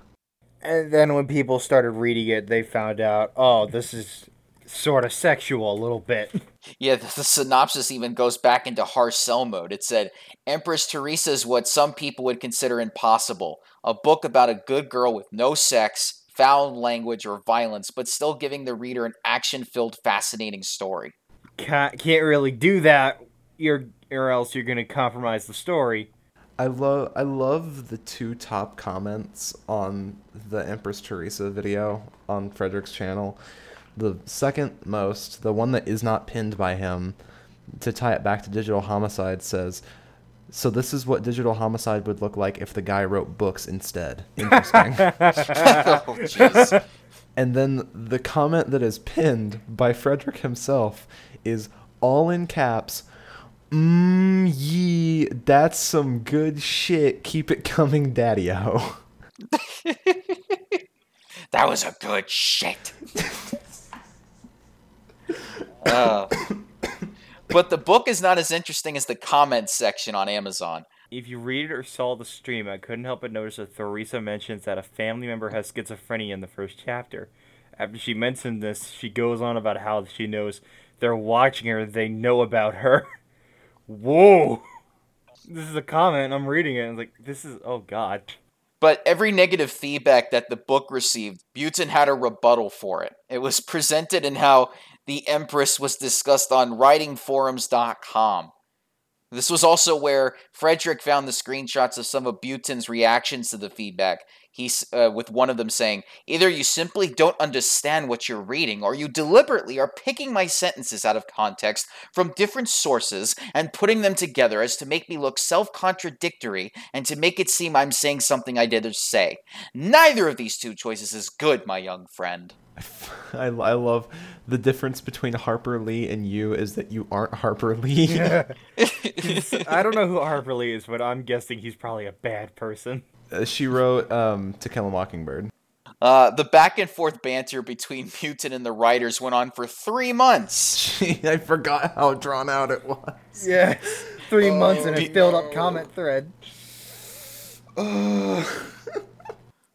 And then when people started reading it, they found out, oh, this is sort of sexual a little bit. Yeah, the, the synopsis even goes back into hard sell mode. It said, Empress Teresa is what some people would consider impossible. A book about a good girl with no sex, foul language, or violence, but still giving the reader an action-filled, fascinating story. Can't, can't really do that, you're, or else you're going to compromise the story. I love I love the two top comments on the Empress Teresa video on Frederick's channel. The second most, the one that is not pinned by him, to tie it back to Digital Homicide, says, "So this is what Digital Homicide would look like if the guy wrote books instead." Interesting. Oh, geez. And then the comment that is pinned by Frederick himself is all in caps, Mmm, yee, that's some good shit. Keep it coming, daddy-o. That was a good shit. uh, but the book is not as interesting as the comments section on Amazon. If you read or saw the stream, I couldn't help but notice that Theresa mentions that a family member has schizophrenia in the first chapter. After she mentioned this, she goes on about how she knows they're watching her, they know about her. Whoa! This is a comment, I'm reading it, and I'm like, this is, oh god. But every negative feedback that the book received, Boutin had a rebuttal for it. It was presented in how the Empress was discussed on writing forums dot com. This was also where Frederick found the screenshots of some of Boutin's reactions to the feedback. He's, uh, with one of them saying, "Either you simply don't understand what you're reading, or you deliberately are picking my sentences out of context from different sources and putting them together as to make me look self-contradictory and to make it seem I'm saying something I didn't say. Neither of these two choices is good, my young friend." I, I love the difference between Harper Lee and you is that you aren't Harper Lee. Yeah. I don't know who Harper Lee is, but I'm guessing he's probably a bad person. Uh, she wrote um, To Kill a Mockingbird. Uh, the back and forth banter between Boutin and the writers went on for three months. Gee, I forgot how drawn out it was. Yeah, three oh, months and a filled up comment thread. Oh.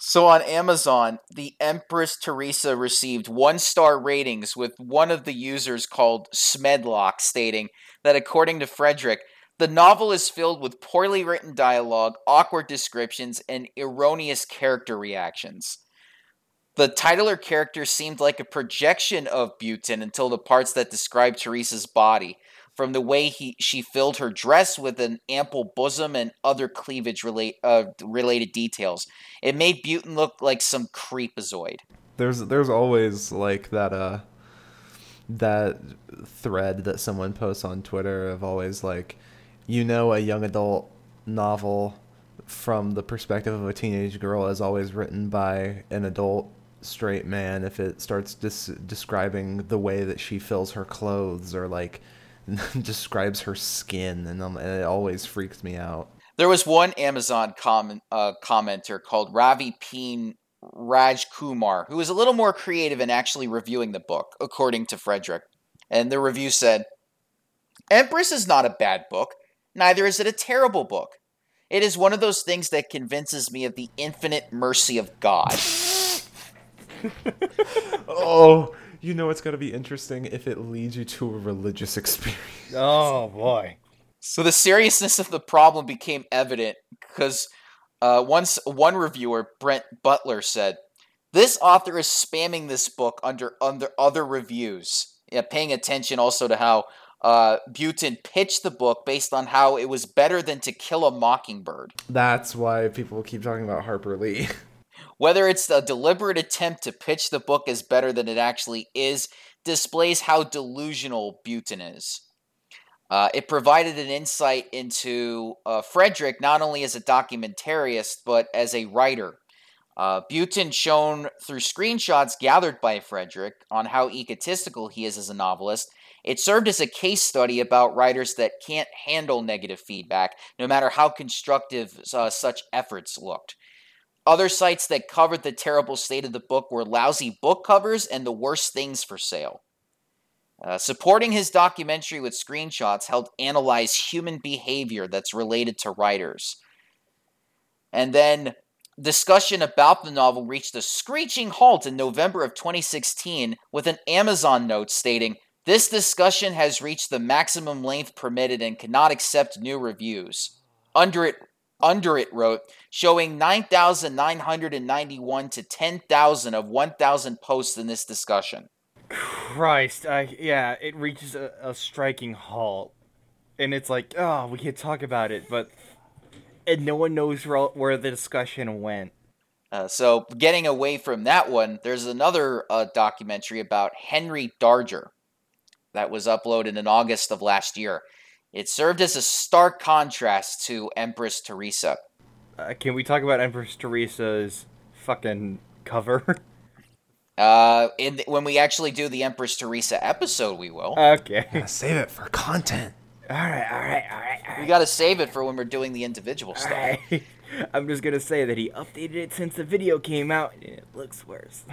So on Amazon, the Empress Teresa received one-star ratings, with one of the users called Smedlock stating that according to Frederick, the novel is filled with poorly written dialogue, awkward descriptions, and erroneous character reactions. The title or character seemed like a projection of Boutin until the parts that describe Teresa's body, from the way he, she filled her dress with an ample bosom and other cleavage relate, uh, related details. It made Boutin look like some creepazoid. There's there's always like that uh that thread that someone posts on Twitter of always like, you know, a young adult novel from the perspective of a teenage girl is always written by an adult straight man if it starts dis- describing the way that she fills her clothes or, like, describes her skin, and, um, and it always freaks me out. There was one Amazon com- uh, commenter called Ravi Peen Rajkumar, who was a little more creative in actually reviewing the book, according to Frederick. And the review said, "Empress is not a bad book. Neither is it a terrible book. It is one of those things that convinces me of the infinite mercy of God." Oh, you know it's going to be interesting if it leads you to a religious experience. Oh, boy. So the seriousness of the problem became evident because uh, once one reviewer, Brent Butler, said, "This author is spamming this book under, under other reviews," yeah, paying attention also to how Uh, Boutin pitched the book based on how it was better than To Kill a Mockingbird. That's why people keep talking about Harper Lee. Whether it's a deliberate attempt to pitch the book as better than it actually is displays how delusional Boutin is. Uh, it provided an insight into uh, Frederick not only as a documentarist, but as a writer. Uh, Boutin shown through screenshots gathered by Frederick on how egotistical he is as a novelist. It served as a case study about writers that can't handle negative feedback, no matter how constructive uh, such efforts looked. Other sites that covered the terrible state of the book were lousy book covers and the worst things for sale. Uh, supporting his documentary with screenshots helped analyze human behavior that's related to writers. And then discussion about the novel reached a screeching halt in November of twenty sixteen with an Amazon note stating, "This discussion has reached the maximum length permitted and cannot accept new reviews." Under it Under it wrote, showing nine thousand nine hundred ninety-one to ten thousand of one thousand posts in this discussion. Christ, I, yeah, it reaches a, a striking halt. And it's like, oh, we can't talk about it, but and no one knows where, where the discussion went. Uh, so getting away from that one, there's another uh, documentary about Henry Darger that was uploaded in August of last year. It served as a stark contrast to Empress Teresa. Uh, can we talk about Empress Teresa's fucking cover? uh, in the, when we actually do the Empress Teresa episode, we will. Okay. Save it for content. All right, all right, all right. All right. We gotta save it for when we're doing the individual all stuff. Right. I'm just gonna say that he updated it since the video came out, and it looks worse.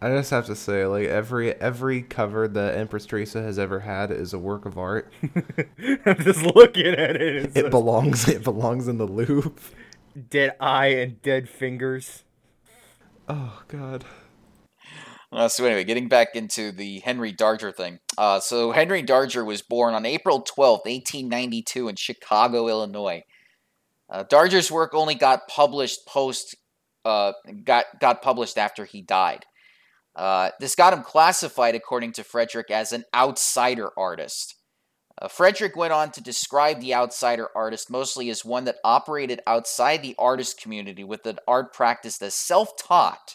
I just have to say, like, every every cover that Empress Teresa has ever had is a work of art. I'm just looking at it. It's it a... belongs It belongs in the Louvre. Dead eye and dead fingers. Oh, God. Uh, so anyway, getting back into the Henry Darger thing. Uh, so Henry Darger was born on April twelfth, eighteen ninety-two in Chicago, Illinois. Uh, Darger's work only got published post uh, got got published after he died. Uh, this got him classified, according to Frederick, as an outsider artist. Uh, Frederick went on to describe the outsider artist mostly as one that operated outside the artist community with an art practice that's self-taught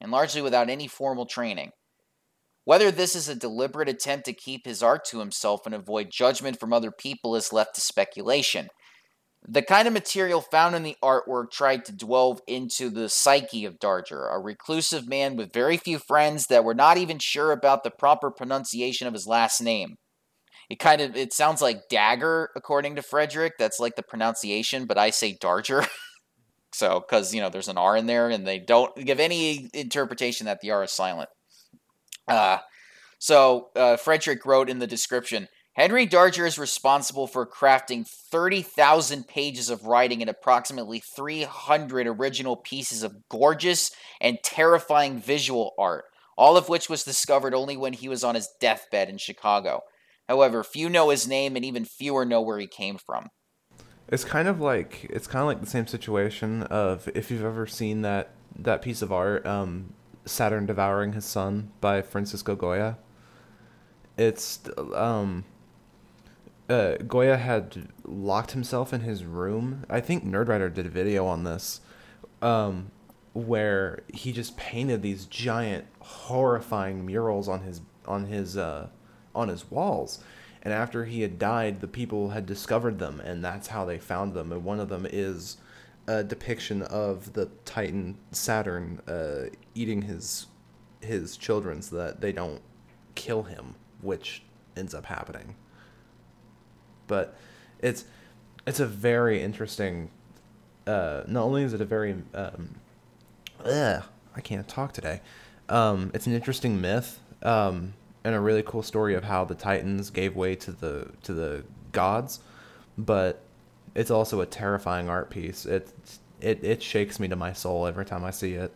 and largely without any formal training. Whether this is a deliberate attempt to keep his art to himself and avoid judgment from other people is left to speculation. The kind of material found in the artwork tried to delve into the psyche of Darger, a reclusive man with very few friends that were not even sure about the proper pronunciation of his last name. It kind of it sounds like Dagger, according to Frederick. That's like the pronunciation, but I say Darger. So, because, you know, there's an R in there, and they don't give any interpretation that the R is silent. Uh, so, uh, Frederick wrote in the description, Henry Darger is responsible for crafting thirty thousand pages of writing and approximately three hundred original pieces of gorgeous and terrifying visual art, all of which was discovered only when he was on his deathbed in Chicago. However, few know his name and even fewer know where he came from. It's kind of like it's kind of like the same situation of if you've ever seen that, that piece of art, um, Saturn Devouring His Son by Francisco Goya. It's... um. Uh, Goya had locked himself in his room. I think Nerdwriter did a video on this, um, where he just painted these giant, horrifying murals on his on his uh, on his walls. And after he had died, the people had discovered them, and that's how they found them. And one of them is a depiction of the Titan Saturn uh, eating his his children so that they don't kill him, which ends up happening. But it's it's a very interesting. Uh, not only is it a very, um, ugh, I can't talk today. Um, it's an interesting myth, um, and a really cool story of how the Titans gave way to the to the gods. But it's also a terrifying art piece. It it it shakes me to my soul every time I see it.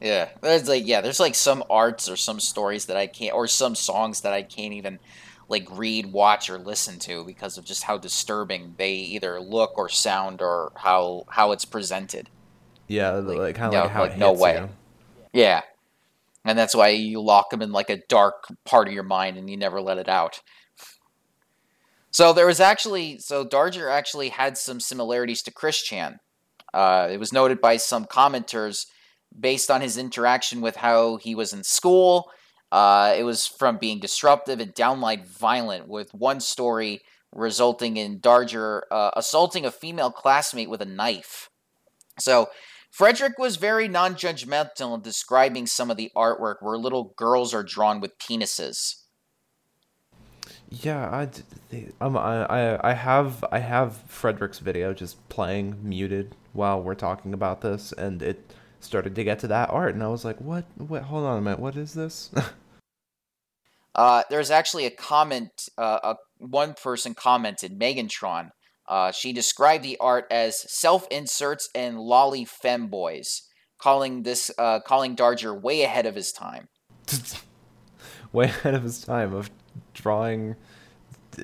Yeah, there's like yeah, there's like some arts or some stories that I can't, or some songs that I can't even. Like read, watch, or listen to because of just how disturbing they either look or sound or how how it's presented. Yeah, like, like kind of no, like how like it no hits way. You. Yeah, and that's why you lock them in like a dark part of your mind and you never let it out. So there was actually so Darger actually had some similarities to Chris Chan. Uh, it was noted by some commenters based on his interaction with how he was in school. Uh, it was from being disruptive and downright violent, with one story resulting in Darger uh, assaulting a female classmate with a knife. So Frederick was very non-judgmental in describing some of the artwork where little girls are drawn with penises. Yeah, I, um, I, I have I have Frederick's video just playing muted while we're talking about this, and it started to get to that art, and I was like, what? What? Hold on a minute, what is this? uh, there's actually a comment, uh, a, one person commented, Megantron. Uh, she described the art as self-inserts and lolly femboys, calling this uh, calling Darger way ahead of his time. Way ahead of his time of drawing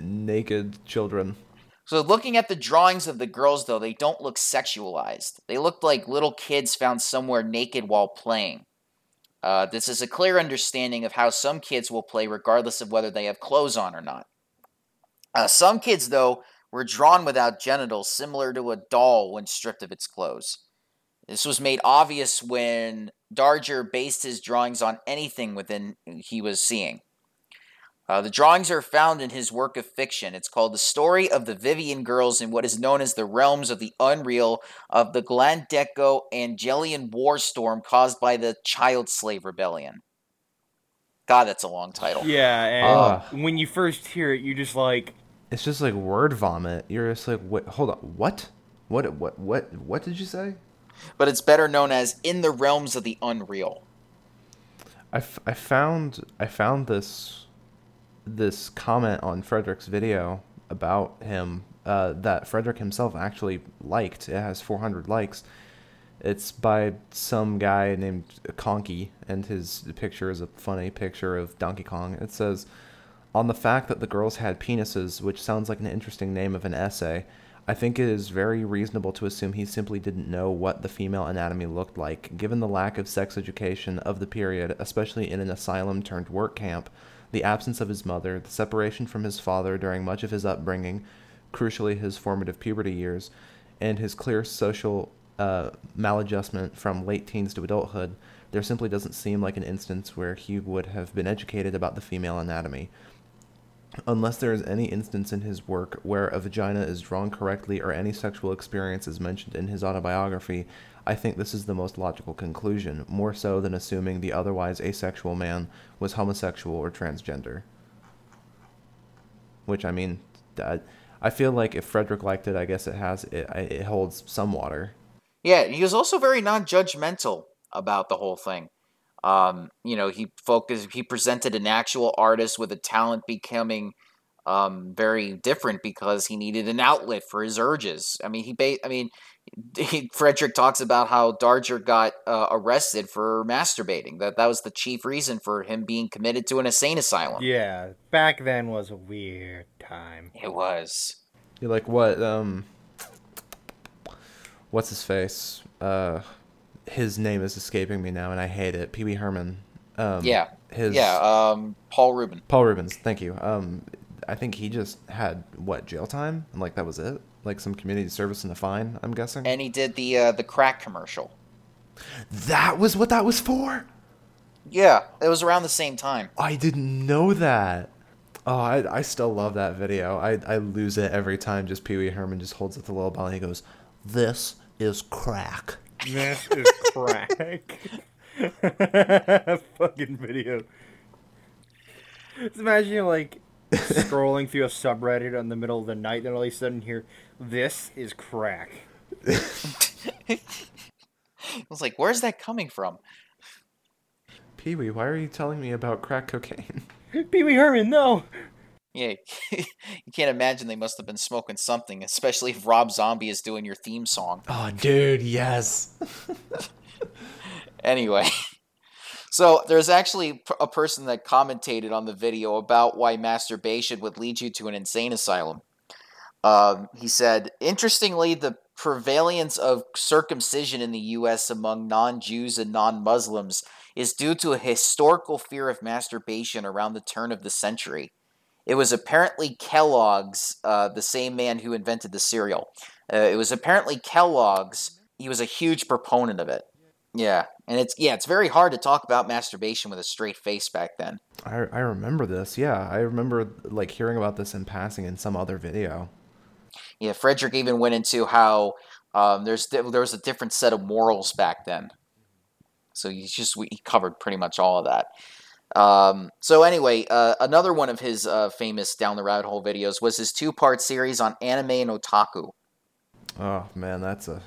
naked children. So looking at the drawings of the girls, though, they don't look sexualized. They look like little kids found somewhere naked while playing. Uh, this is a clear understanding of how some kids will play regardless of whether they have clothes on or not. Uh, some kids, though, were drawn without genitals, similar to a doll when stripped of its clothes. This was made obvious when Darger based his drawings on anything within he was seeing. Uh, the drawings are found in his work of fiction. It's called The Story of the Vivian Girls in what is known as the realms of the unreal of the Glandeco Angelian war storm caused by the Child Slave Rebellion. God, that's a long title. Yeah, and uh, when you first hear it, you're just like... It's just like word vomit. You're just like, wait, hold on, what? What, what, what, what did you say? But it's better known as In the Realms of the Unreal. I, f- I found I found this... this comment on Frederick's video about him uh, that Frederick himself actually liked. It has four hundred likes. It's by some guy named Conky, and his picture is a funny picture of Donkey Kong. It says, on the fact that the girls had penises, which sounds like an interesting name of an essay, I think it is very reasonable to assume he simply didn't know what the female anatomy looked like, given the lack of sex education of the period, especially in an asylum-turned-work camp. The absence of his mother, the separation from his father during much of his upbringing, crucially his formative puberty years, and his clear social uh, maladjustment from late teens to adulthood, there simply doesn't seem like an instance where he would have been educated about the female anatomy. Unless there is any instance in his work where a vagina is drawn correctly or any sexual experience is mentioned in his autobiography, I think this is the most logical conclusion, more so than assuming the otherwise asexual man was homosexual or transgender. Which, I mean, I feel like if Frederick liked it, I guess it has it, it holds some water. Yeah, he was also very non-judgmental about the whole thing. Um, you know, he focused. He presented an actual artist with a talent becoming um, very different because he needed an outlet for his urges. I mean, he. Ba- I mean. He, Frederick talks about how Darger got uh, arrested for masturbating. That that was the chief reason for him being committed to an insane asylum. Yeah, back then was a weird time. It was. You're like, what? Um, what's his face? Uh, his name is escaping me now, and I hate it. Pee Wee Herman. Um, yeah. His yeah. Um, Paul Rubin. Paul Rubens. Thank you. Um, I think he just had what jail time, and like that was it. Like some community service and a fine, I'm guessing. And he did the uh, the crack commercial. That was what that was for? Yeah, it was around the same time. I didn't know that. Oh, I I still love that video. I, I lose it every time. Just Pee Wee Herman just holds up the little bottle and he goes, "This is crack. This is crack." Fucking video. Just imagine you're like scrolling through a subreddit in the middle of the night, and all of a sudden hear, "This is crack." I was like, where's that coming from? Pee-wee, why are you telling me about crack cocaine? Pee-wee Herman, no! Yeah, you can't imagine they must have been smoking something, especially if Rob Zombie is doing your theme song. Oh, dude, yes! Anyway... So there's actually a person that commentated on the video about why masturbation would lead you to an insane asylum. Um, he said, interestingly, the prevalence of circumcision in the U S among non-Jews and non-Muslims is due to a historical fear of masturbation around the turn of the century. It was apparently Kellogg's, uh, the same man who invented the cereal. Uh, it was apparently Kellogg's. He was a huge proponent of it. Yeah. And it's, yeah, it's very hard to talk about masturbation with a straight face back then. I, I remember this. Yeah, I remember like hearing about this in passing in some other video. Yeah, Frederick even went into how um, there's there was a different set of morals back then. So he just he covered pretty much all of that. Um, so anyway, uh, another one of his uh, famous Down the Rabbit Hole videos was his two-part series on anime and otaku. Oh man, that's a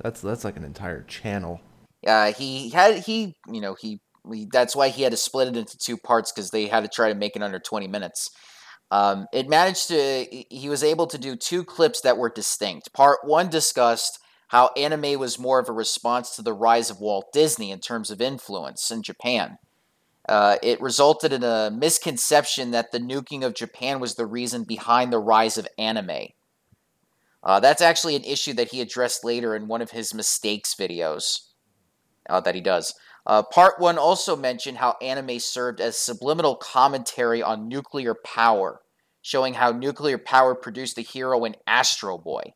that's that's like an entire channel. Uh, he had, he, you know, he, he, that's why he had to split it into two parts, because they had to try to make it under twenty minutes. Um, it managed to, he was able to do two clips that were distinct. Part one discussed how anime was more of a response to the rise of Walt Disney in terms of influence in Japan. Uh, it resulted in a misconception that the nuking of Japan was the reason behind the rise of anime. Uh, that's actually an issue that he addressed later in one of his mistakes videos. Uh, that he does. Uh, part one also mentioned how anime served as subliminal commentary on nuclear power, showing how nuclear power produced the hero in Astro Boy.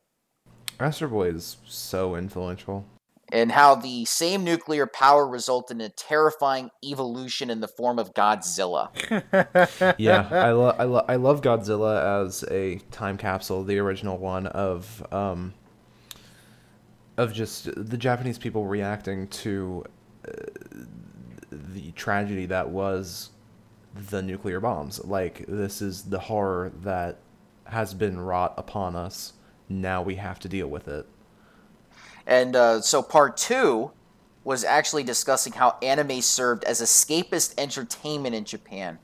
Astro Boy is so influential. And how the same nuclear power resulted in a terrifying evolution in the form of Godzilla. yeah, I, lo- I, lo- I love Godzilla as a time capsule, the original one of... Um... Of just the Japanese people reacting to uh, the tragedy that was the nuclear bombs. Like, this is the horror that has been wrought upon us. Now we have to deal with it. And uh, so part two was actually discussing how anime served as escapist entertainment in Japan,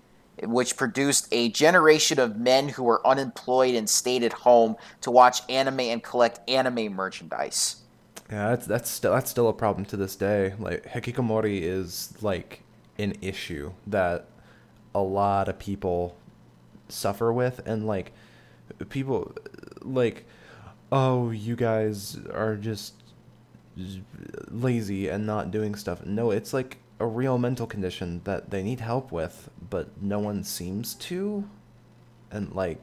which produced a generation of men who were unemployed and stayed at home to watch anime and collect anime merchandise. Yeah, that's that's still that's still a problem to this day. Like, hikikomori is like an issue that a lot of people suffer with, and like people like, oh, you guys are just lazy and not doing stuff. No, it's like a real mental condition that they need help with, but no one seems to, and like,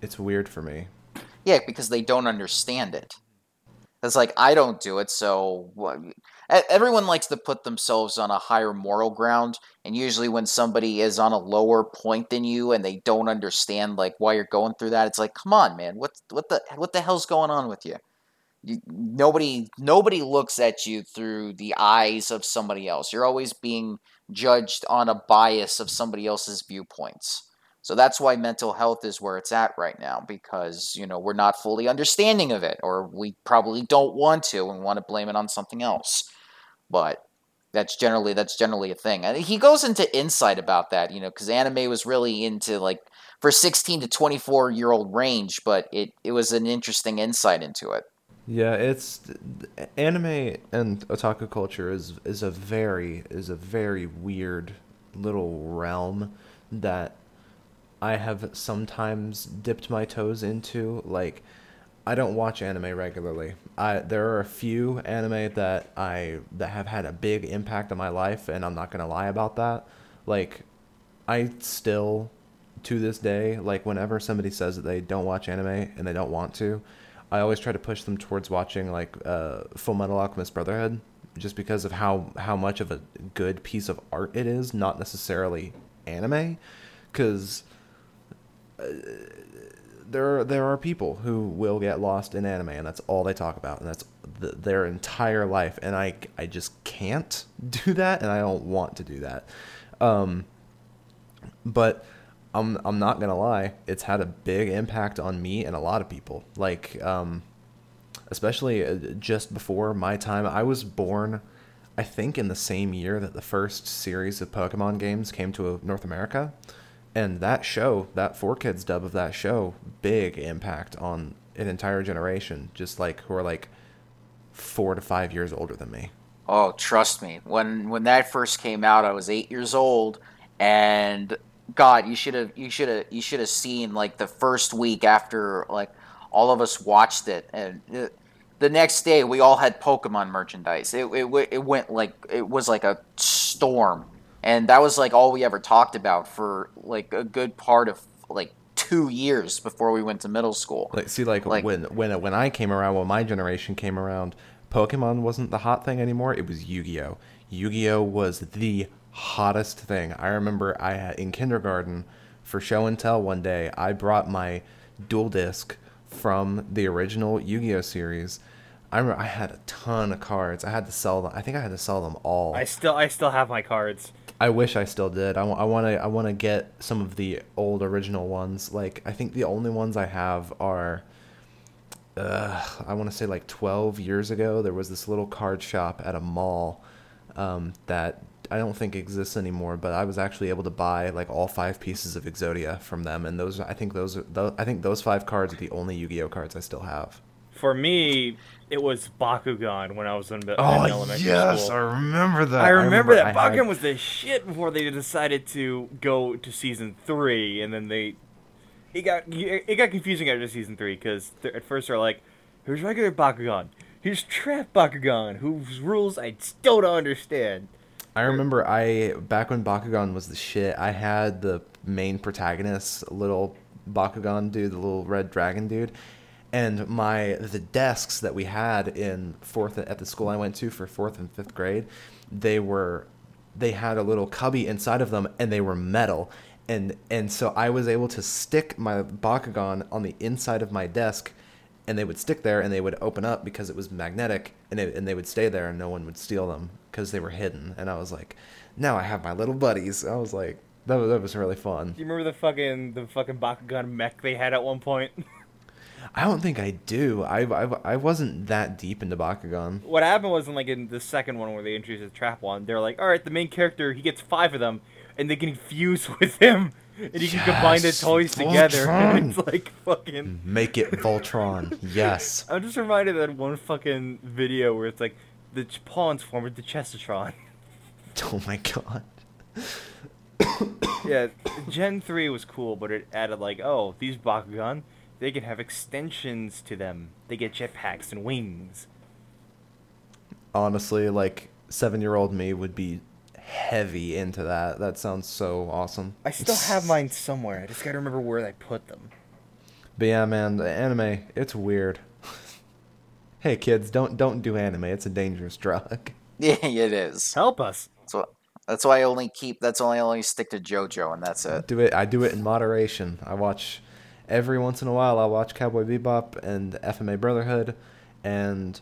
it's weird for me. Yeah, because they don't understand it. It's like, I don't do it, so... What? Everyone likes to put themselves on a higher moral ground, and usually when somebody is on a lower point than you and they don't understand, like, why you're going through that, it's like, come on, man, what what the what the hell's going on with you? you nobody, nobody looks at you through the eyes of somebody else. You're always being judged on a bias of somebody else's viewpoints. So that's why mental health is where it's at right now, because, you know, we're not fully understanding of it, or we probably don't want to and want to blame it on something else. But that's generally that's generally a thing. And he goes into insight about that, you know, because anime was really into, like, for sixteen to twenty-four-year-old range, but it, it was an interesting insight into it. Yeah, it's anime and otaku culture is is a very is a very weird little realm that I have sometimes dipped my toes into. Like, I don't watch anime regularly. I there are a few anime that I that have had a big impact on my life, and I'm not gonna lie about that. Like, I still, to this day, like, whenever somebody says that they don't watch anime and they don't want to, I always try to push them towards watching, like, uh, Full Metal Alchemist Brotherhood, just because of how how much of a good piece of art it is, not necessarily anime, because Uh, there, are, there are people who will get lost in anime, and that's all they talk about, and that's the, their entire life. And I, I just can't do that, and I don't want to do that. Um, but I'm, I'm not gonna lie, it's had a big impact on me and a lot of people. Like, um, especially just before my time, I was born, I think, in the same year that the first series of Pokemon games came to North America. And that show, that four kids dub of that show, big impact on an entire generation, just like, who are like four to five years older than me. Oh, trust me. When when that first came out, I was eight years old, and God, you should have you should have you should have seen, like, the first week after, like, all of us watched it, and it, the next day we all had Pokemon merchandise. It it it went like it was like a storm. And that was, like, all we ever talked about for, like, a good part of, like, two years before we went to middle school. Like, see, like, like when when when I came around, when my generation came around, Pokemon wasn't the hot thing anymore. It was Yu-Gi-Oh. Yu-Gi-Oh was the hottest thing. I remember I had, in kindergarten for show and tell one day, I brought my dual disc from the original Yu-Gi-Oh series. I remember I had a ton of cards. I had to sell them. I think I had to sell them all. I still I still have my cards. I wish I still did. I want to I want to get some of the old original ones. Like, I think the only ones I have are, uh, I want to say like twelve years ago, there was this little card shop at a mall um, that I don't think exists anymore, but I was actually able to buy like all five pieces of Exodia from them. And those, I think those, those I think those five cards are the only Yu-Gi-Oh cards I still have. For me, it was Bakugan when I was in, oh, in elementary yes, school. Oh, yes, I remember that. I remember, I remember that. I Bakugan had... was the shit before they decided to go to season three, and then they... It got it got confusing after season three, because at first they're like, here's regular Bakugan, here's Trap Bakugan, whose rules I still don't understand. I remember I back when Bakugan was the shit, I had the main protagonist, little Bakugan dude, the little red dragon dude, and my the desks that we had in fourth at the school I went to for fourth and fifth grade, they were they had a little cubby inside of them, and they were metal, and and so I was able to stick my Bakugan on the inside of my desk, and they would stick there, and they would open up because it was magnetic, and it, and they would stay there, and no one would steal them because they were hidden. And I was like, now I have my little buddies. I was like, that was that was really fun. Do you remember the fucking the fucking Bakugan mech they had at one point? I don't think I do. I, I, I wasn't that deep into Bakugan. What happened was in, like, in the second one where they introduced the trap one, they're like, all right, the main character, he gets five of them, and they can fuse with him, and you yes. can combine the toys Voltron. together. And it's like fucking... Make it Voltron. Yes. I'm just reminded of that one fucking video where it's like, the pawns form with the Chestatron. Oh my god. Yeah, Gen three was cool, but it added like, oh, these Bakugan... They can have extensions to them. They get jetpacks and wings. Honestly, like, seven-year-old me would be heavy into that. That sounds so awesome. I still have mine somewhere. I just gotta remember where I put them. But yeah, man, the anime, it's weird. Hey, kids, don't don't do anime. It's a dangerous drug. Yeah, it is. Help us. That's what... That's why I only keep... That's why I only stick to JoJo, and that's it. Do it. I do it in moderation. I watch... Every once in a while, I watch Cowboy Bebop and F M A Brotherhood, and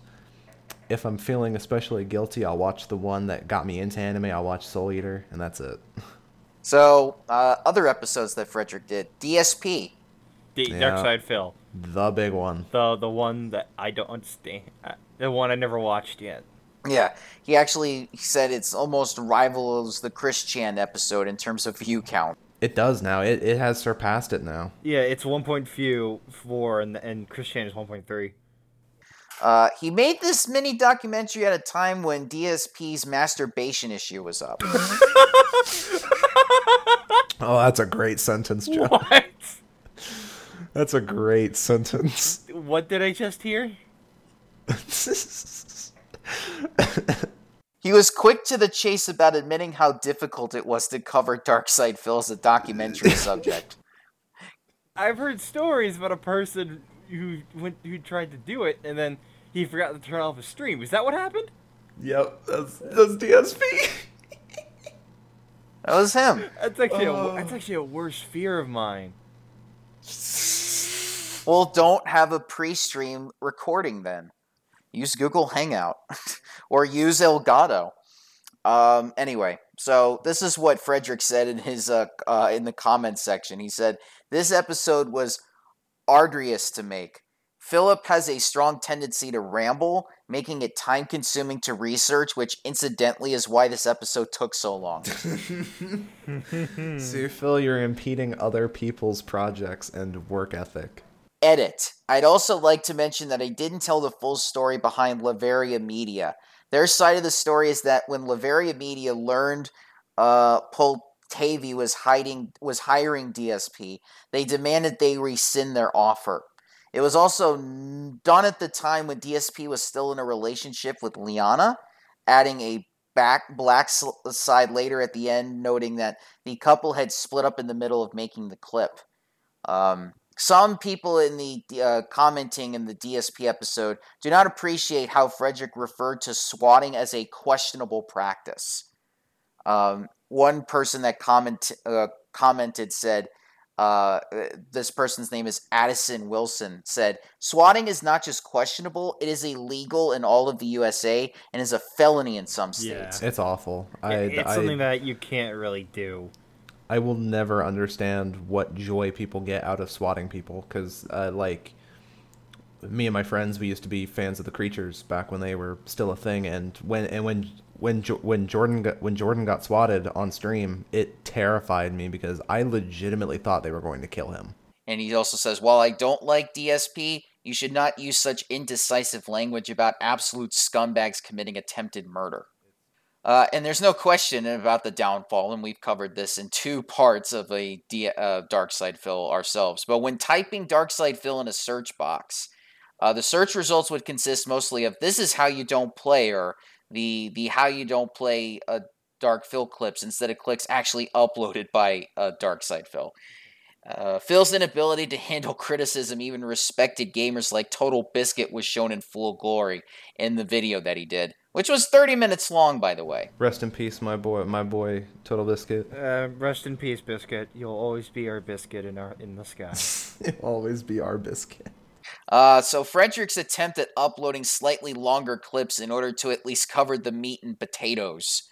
if I'm feeling especially guilty, I'll watch the one that got me into anime. I'll watch Soul Eater, and that's it. So, uh, other episodes that Frederick did, D S P. D- yeah, DarkSydePhil. The big one. The, the one that I don't understand. The one I never watched yet. Yeah, he actually said it's almost rivals the Chris Chan episode in terms of view count. It does now. It it has surpassed it now. Yeah, it's one point four and and Chris Chan is one point three. Uh, he made this mini documentary at a time when D S P's masturbation issue was up. Oh, that's a great sentence, Joe. What? That's a great sentence. What did I just hear? He was quick to the chase about admitting how difficult it was to cover DarkSydePhil as a documentary subject. I've heard stories about a person who went who tried to do it and then he forgot to turn off his stream. Is that what happened? Yep, that's that's D S P. That was him. That's actually uh, a, that's actually a worse fear of mine. Well, don't have a pre-stream recording then. Use Google Hangout or use Elgato. Um, anyway, so this is what Frederick said in his uh, uh, in the comments section. He said, "This episode was arduous to make. Philip has a strong tendency to ramble, making it time-consuming to research, which incidentally is why this episode took so long." See, Phil, you're impeding other people's projects and work ethic. Edit. I'd also like to mention that I didn't tell the full story behind Laveria Media. Their side of the story is that when Laveria Media learned uh, Poltavi was hiding was hiring D S P, they demanded they rescind their offer. It was also done at the time when D S P was still in a relationship with Liana, adding a back black side later at the end, noting that the couple had split up in the middle of making the clip. Um... Some people in the uh, commenting in the D S P episode do not appreciate how Frederick referred to swatting as a questionable practice. Um, one person that comment, uh, commented said, uh, this person's name is Addison Wilson, said, swatting is not just questionable, it is illegal in all of the U S A and is a felony in some states. Yeah. It's awful. It, I, it's I, something I, that you can't really do. I will never understand what joy people get out of swatting people, because, uh, like, me and my friends, we used to be fans of the Creatures back when they were still a thing, and when and when when jo- when Jordan got, when Jordan got swatted on stream, it terrified me because I legitimately thought they were going to kill him. And he also says, while I don't like D S P, you should not use such indecisive language about absolute scumbags committing attempted murder. Uh, and there's no question about the downfall, and we've covered this in two parts of a D- uh, DarkSydePhil ourselves. But when typing DarkSydePhil in a search box, uh, the search results would consist mostly of "this is how you don't play" or the the how you don't play uh, DarkSydePhil clips instead of clicks actually uploaded by uh, DarkSydePhil. Uh, Phil's inability to handle criticism, even respected gamers like Total Biscuit, was shown in full glory in the video that he did, which was thirty minutes long, by the way. Rest in peace, my boy, my boy, Total Biscuit. Uh, rest in peace, Biscuit. You'll always be our Biscuit in our in the sky. You'll always be our Biscuit. Uh, so Frederick's attempt at uploading slightly longer clips in order to at least cover the meat and potatoes.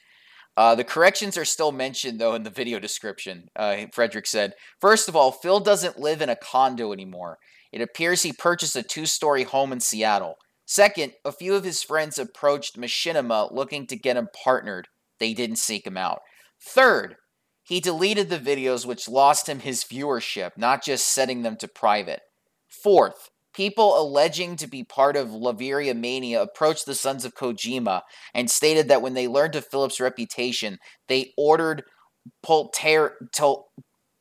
Uh, the corrections are still mentioned, though, in the video description. Uh, Frederick said, first of all, Phil doesn't live in a condo anymore. It appears he purchased a two-story home in Seattle. Second, a few of his friends approached Machinima looking to get him partnered. They didn't seek him out. Third, he deleted the videos, which lost him his viewership, not just setting them to private. Fourth, people alleging to be part of Laveria Mania approached the Sons of Kojima and stated that when they learned of Philip's reputation, they ordered Polter- Tol-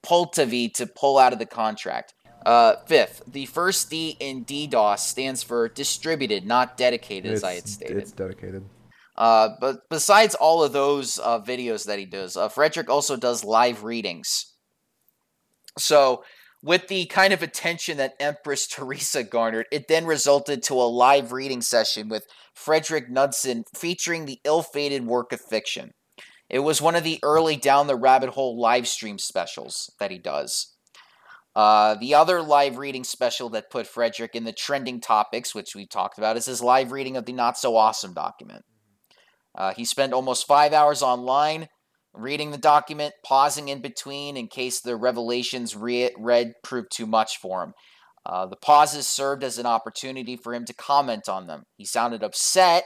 Poltavi to pull out of the contract. Uh, fifth, the first D in DDoS stands for distributed, not dedicated, it's, as I had stated. It's dedicated. Uh, but besides all of those uh, videos that he does, uh, Frederick also does live readings. So, with the kind of attention that Empress Teresa garnered, it then resulted to a live reading session with Frederick Knudsen featuring the ill-fated work of fiction. It was one of the early Down the Rabbit Hole live stream specials that he does. Uh, the other live reading special that put Frederick in the trending topics, which we talked about, is his live reading of the Not-So-Awesome document. Uh, he spent almost five hours online reading the document, pausing in between in case the revelations re- read proved too much for him. Uh, the pauses served as an opportunity for him to comment on them. He sounded upset,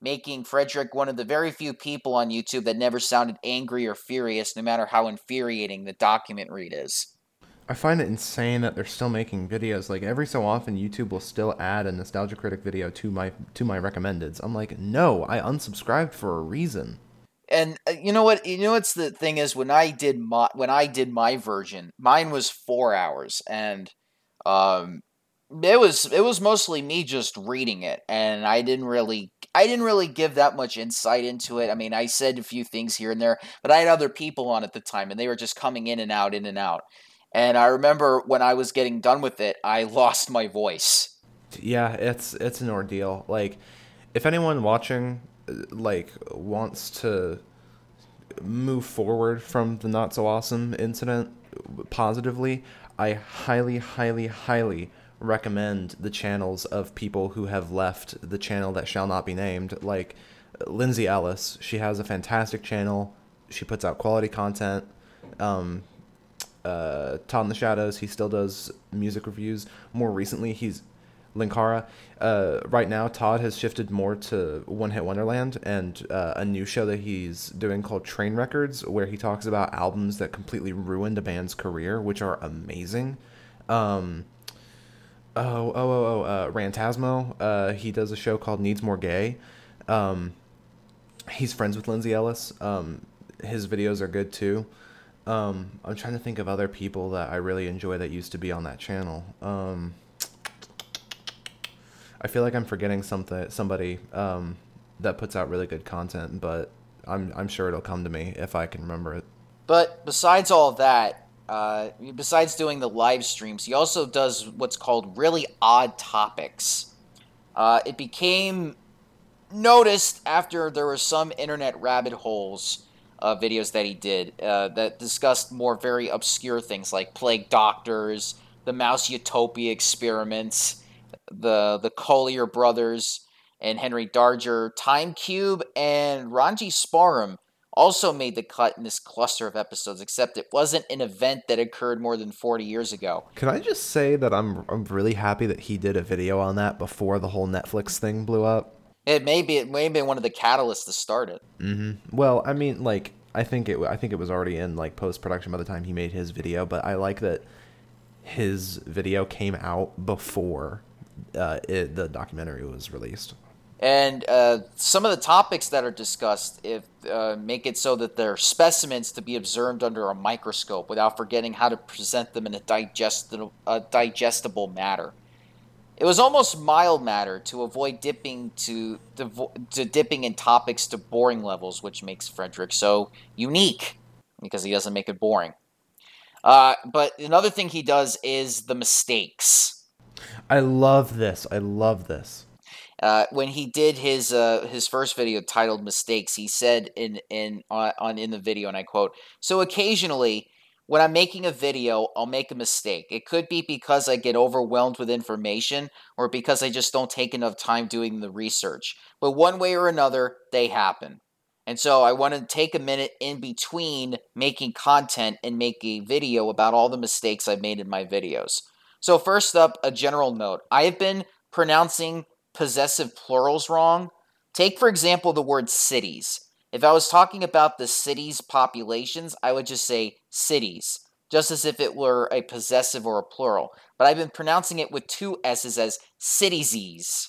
making Frederick one of the very few people on YouTube that never sounded angry or furious, no matter how infuriating the document read is. I find it insane that they're still making videos. Like, every so often, YouTube will still add a Nostalgia Critic video to my to my recommendeds. I'm like, no, I unsubscribed for a reason. And uh, you know what? You know what's the thing is, when I did my when I did my version, mine was four hours, and um, it was it was mostly me just reading it, and I didn't really I didn't really give that much insight into it. I mean, I said a few things here and there, but I had other people on at the time, and they were just coming in and out, in and out. And I remember when I was getting done with it, I lost my voice. Yeah, it's it's an ordeal. Like, if anyone watching, like, wants to move forward from the Not So Awesome incident positively, I highly, highly, highly recommend the channels of people who have left the channel that shall not be named. Like, Lindsay Ellis, she has a fantastic channel. She puts out quality content. Um... Uh, Todd in the Shadows, he still does music reviews. More recently, he's Linkara. Uh, right now, Todd has shifted more to One Hit Wonderland and uh, a new show that he's doing called Train Records, where he talks about albums that completely ruined a band's career, which are amazing. Um, oh, oh, oh, oh, uh, Rantasmo, uh, he does a show called Needs More Gay. Um, he's friends with Lindsay Ellis. Um, his videos are good, too. Um, I'm trying to think of other people that I really enjoy that used to be on that channel. Um, I feel like I'm forgetting something, somebody, um, that puts out really good content, but I'm, I'm sure it'll come to me if I can remember it. But besides all that, Uh, besides doing the live streams, he also does what's called really odd topics. Uh, it became noticed after there were some internet rabbit holes uh, videos that he did uh, that discussed more very obscure things like plague doctors, the mouse utopia experiments, the the Collyer brothers and Henry Darger. Time Cube and Ranji Sparham also made the cut in this cluster of episodes, except it wasn't an event that occurred more than forty years ago. Can I just say that I'm I'm really happy that he did a video on that before the whole Netflix thing blew up? It may be it may have been one of the catalysts to start it. Mm-hmm. Well, I mean, like I think it I think it was already in like post-production by the time he made his video, but I like that his video came out before uh, it, the documentary was released. And uh, some of the topics that are discussed if uh, make it so that they're specimens to be observed under a microscope without forgetting how to present them in a, digest- a digestible matter. It was almost mild matter to avoid dipping to, to to dipping in topics to boring levels, which makes Frederick so unique because he doesn't make it boring. Uh, but another thing he does is the mistakes. I love this. I love this. Uh, when he did his uh, his first video titled "Mistakes," he said in in uh, on in the video, and I quote: "So occasionally, when I'm making a video, I'll make a mistake. It could be because I get overwhelmed with information, or because I just don't take enough time doing the research. But one way or another, they happen. And so I want to take a minute in between making content and make a video about all the mistakes I've made in my videos. So first up, a general note: I have been pronouncing possessive plurals wrong. Take, for example, the word cities. If I was talking about the cities' populations, I would just say cities, just as if it were a possessive or a plural. But I've been pronouncing it with two S's as citiesies,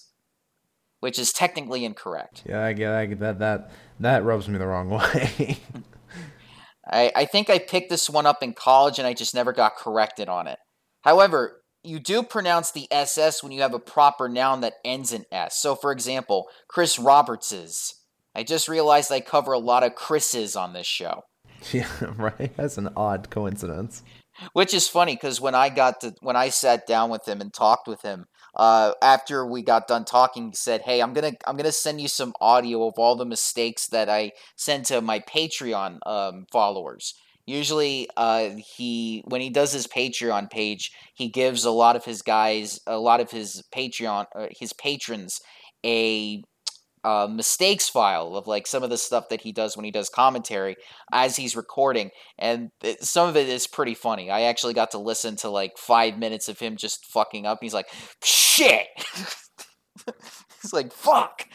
which is technically incorrect." Yeah, I get, I get that. That that rubs me the wrong way. I, I think I picked this one up in college and I just never got corrected on it. However, you do pronounce the S S when you have a proper noun that ends in S. So, for example, Chris Roberts's. I just realized I cover a lot of Chris's on this show. Yeah, right. That's an odd coincidence. Which is funny because when I got to, when I sat down with him and talked with him, uh, after we got done talking, he said, "Hey, I'm gonna I'm gonna send you some audio of all the mistakes that I send to my Patreon um, followers." Usually, uh, he when he does his Patreon page, he gives a lot of his guys, a lot of his Patreon, uh, his patrons, a uh, mistakes file of like some of the stuff that he does when he does commentary as he's recording, and it, some of it is pretty funny. I actually got to listen to like five minutes of him just fucking up. He's like, "Shit," he's like, "Fuck."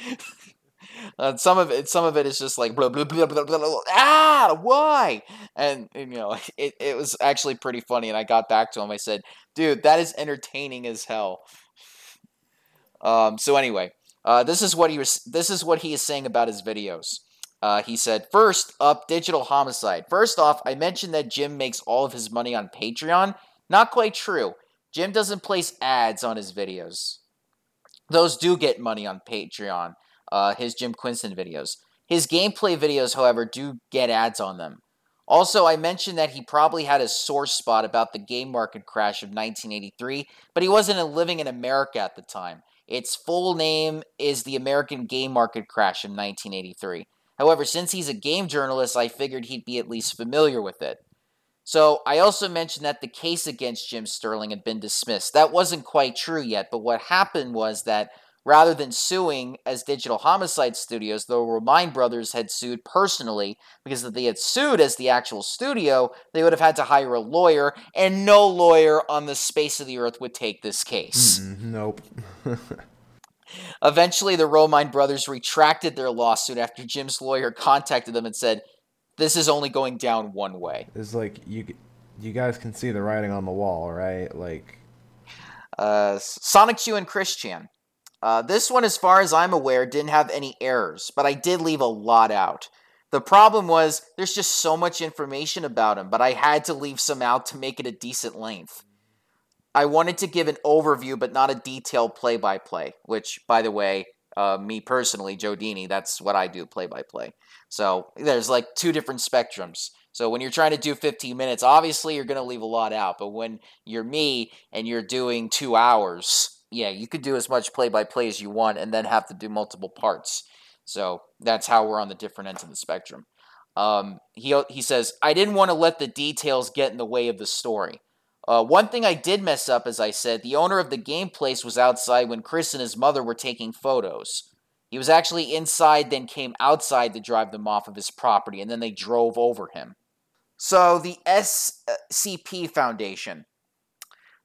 Uh, some of it, some of it is just like blah, blah, blah, blah, blah, blah, ah, why? And, and you know, it, it was actually pretty funny. And I got back to him. I said, "Dude, that is entertaining as hell." Um. So anyway, uh, this is what he was. This is what he is saying about his videos. Uh, he said, "First up, Digital Homicide. First off, I mentioned that Jim makes all of his money on Patreon. Not quite true. Jim doesn't place ads on his videos. Those do get money on Patreon." Uh, his Jim Quinston videos. His gameplay videos, however, do get ads on them. Also, I mentioned that he probably had a sore spot about the game market crash of nineteen eighty-three, but he wasn't living in America at the time. Its full name is the American Game Market Crash of nineteen eighty-three. However, since he's a game journalist, I figured he'd be at least familiar with it. So, I also mentioned that the case against Jim Sterling had been dismissed. That wasn't quite true yet, but what happened was that rather than suing as Digital Homicide Studios, the Romine brothers had sued personally, because if they had sued as the actual studio, they would have had to hire a lawyer, and no lawyer on the space of the earth would take this case. Mm, nope. Eventually, the Romine brothers retracted their lawsuit after Jim's lawyer contacted them and said, "This is only going down one way." It's like, you, you guys can see the writing on the wall, right? Like, uh, Sonichu and Chris Chan. Uh, this one, as far as I'm aware, didn't have any errors, but I did leave a lot out. The problem was, there's just so much information about him, but I had to leave some out to make it a decent length. I wanted to give an overview, but not a detailed play-by-play, which, by the way, uh, me personally, Joe Dini, that's what I do, play-by-play. So, there's like two different spectrums. So when you're trying to do fifteen minutes, obviously you're going to leave a lot out. But when you're me and you're doing two hours, yeah, you could do as much play-by-play as you want and then have to do multiple parts. So that's how we're on the different ends of the spectrum. Um, he, he says, I didn't want to let the details get in the way of the story. Uh, one thing I did mess up, as I said, the owner of the game place was outside when Chris and his mother were taking photos. He was actually inside, then came outside to drive them off of his property, and then they drove over him. So, the S C P Foundation.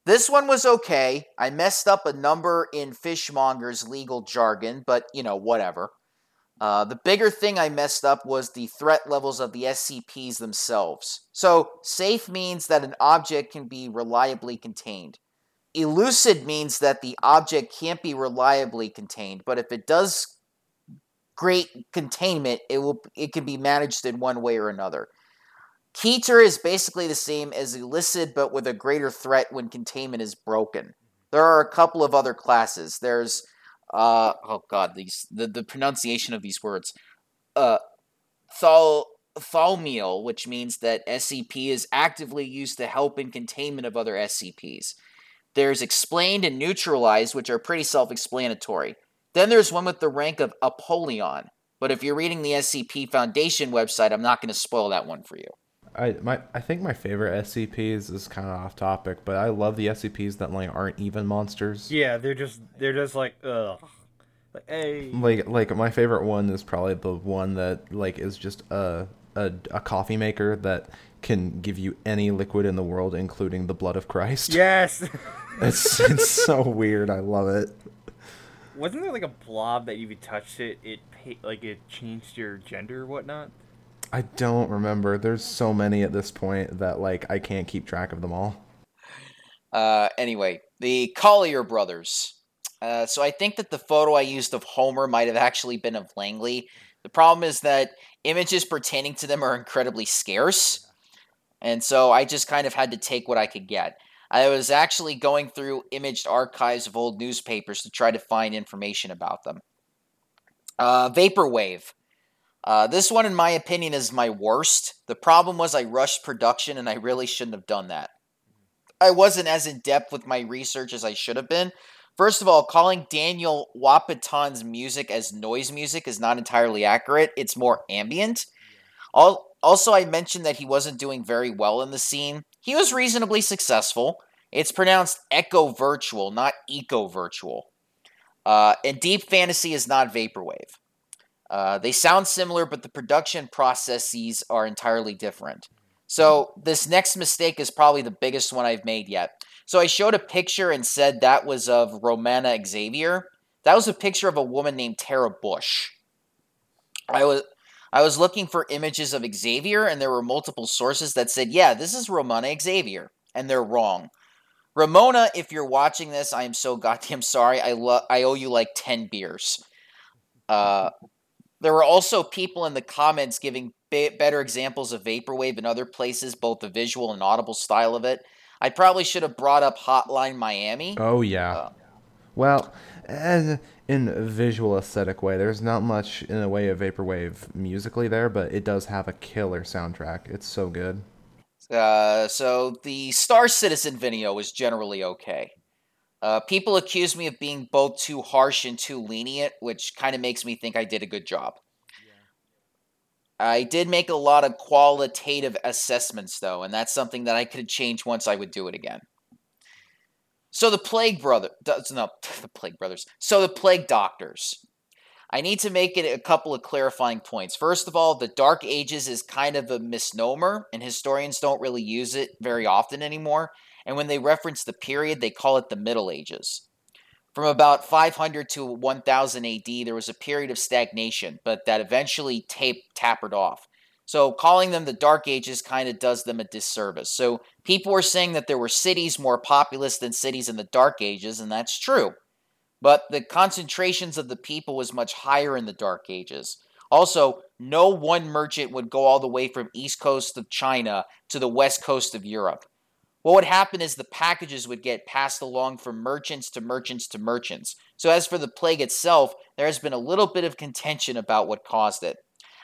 This one was okay. I messed up a number in Fishmonger's legal jargon, but, you know, whatever. Uh, the bigger thing I messed up was the threat levels of the S C Ps themselves. So, safe means that an object can be reliably contained. Elucid means that the object can't be reliably contained, but if it does great containment, it will it can be managed in one way or another. Keter is basically the same as elucid, but with a greater threat when containment is broken. There are a couple of other classes. There's Uh, oh god, these the, the pronunciation of these words. Uh, thal, Thalmiel, which means that S C P is actively used to help in containment of other S C Ps. There's Explained and Neutralized, which are pretty self-explanatory. Then there's one with the rank of Apollyon. But if you're reading the S C P Foundation website, I'm not going to spoil that one for you. I my I think my favorite S C Ps is kind of off topic, but I love the S C Ps that like aren't even monsters. Yeah, they're just they're just like ugh, like hey. Like like my favorite one is probably the one that like is just a a, a coffee maker that can give you any liquid in the world, including the blood of Christ. Yes, it's it's so weird. I love it. Wasn't there like a blob that if you touched it, it like it changed your gender or whatnot? I don't remember. There's so many at this point that, like, I can't keep track of them all. Uh, anyway, the Collyer brothers. Uh, so I think that the photo I used of Homer might have actually been of Langley. The problem is that images pertaining to them are incredibly scarce, and so I just kind of had to take what I could get. I was actually going through imaged archives of old newspapers to try to find information about them. Uh, Vaporwave. Uh, this one, in my opinion, is my worst. The problem was I rushed production, and I really shouldn't have done that. I wasn't as in-depth with my research as I should have been. First of all, calling Daniel Wapitan's music as noise music is not entirely accurate. It's more ambient. Also, I mentioned that he wasn't doing very well in the scene. He was reasonably successful. It's pronounced eco-virtual, not eco-virtual. Uh, and Deep Fantasy is not Vaporwave. Uh, they sound similar, but the production processes are entirely different. So this next mistake is probably the biggest one I've made yet. So I showed a picture and said that was of Romana Xavier. That was a picture of a woman named Tara Bush. I was I was looking for images of Xavier, and there were multiple sources that said, yeah, this is Romana Xavier, and they're wrong. Ramona, if you're watching this, I am so goddamn sorry. I, lo- I owe you like ten beers. Uh... There were also people in the comments giving ba- better examples of Vaporwave in other places, both the visual and audible style of it. I probably should have brought up Hotline Miami. Oh, yeah. Uh, well, as in a visual aesthetic way, there's not much in the way of Vaporwave musically there, but it does have a killer soundtrack. It's so good. Uh, so the Star Citizen video was generally okay. Uh, people accuse me of being both too harsh and too lenient, which kind of makes me think I did a good job. Yeah. I did make a lot of qualitative assessments, though, and that's something that I could change once I would do it again. So the Plague Brothers... No, the Plague Brothers. So the Plague Doctors. I need to make it a couple of clarifying points. First of all, the Dark Ages is kind of a misnomer, and historians don't really use it very often anymore. And when they reference the period, they call it the Middle Ages. From about five hundred to one thousand A D, there was a period of stagnation, but that eventually tape tapered off. So calling them the Dark Ages kind of does them a disservice. So people were saying that there were cities more populous than cities in the Dark Ages, and that's true. But the concentrations of the people was much higher in the Dark Ages. Also, no one merchant would go all the way from east coast of China to the west coast of Europe. What would happen is the packages would get passed along from merchants to merchants to merchants. So as for the plague itself, there has been a little bit of contention about what caused it.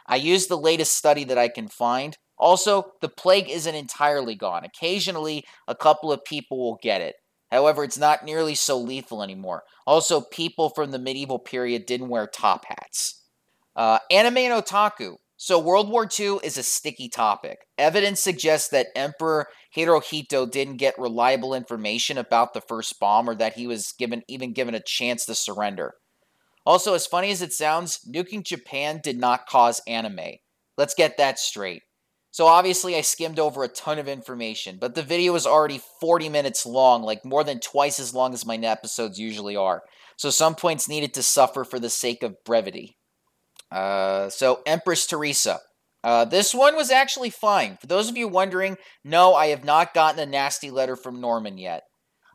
I used the latest study that I can find. Also, the plague isn't entirely gone. Occasionally, a couple of people will get it. However, it's not nearly so lethal anymore. Also, people from the medieval period didn't wear top hats. Uh, anime and otaku. So World War Two is a sticky topic. Evidence suggests that Emperor Hirohito didn't get reliable information about the first bomb or that he was given even given a chance to surrender. Also, as funny as it sounds, nuking Japan did not cause anime. Let's get that straight. So obviously I skimmed over a ton of information, but the video is already forty minutes long, like more than twice as long as my episodes usually are. So some points needed to suffer for the sake of brevity. Uh, so Empress Teresa. Uh, this one was actually fine. For those of you wondering, no, I have not gotten a nasty letter from Norman yet.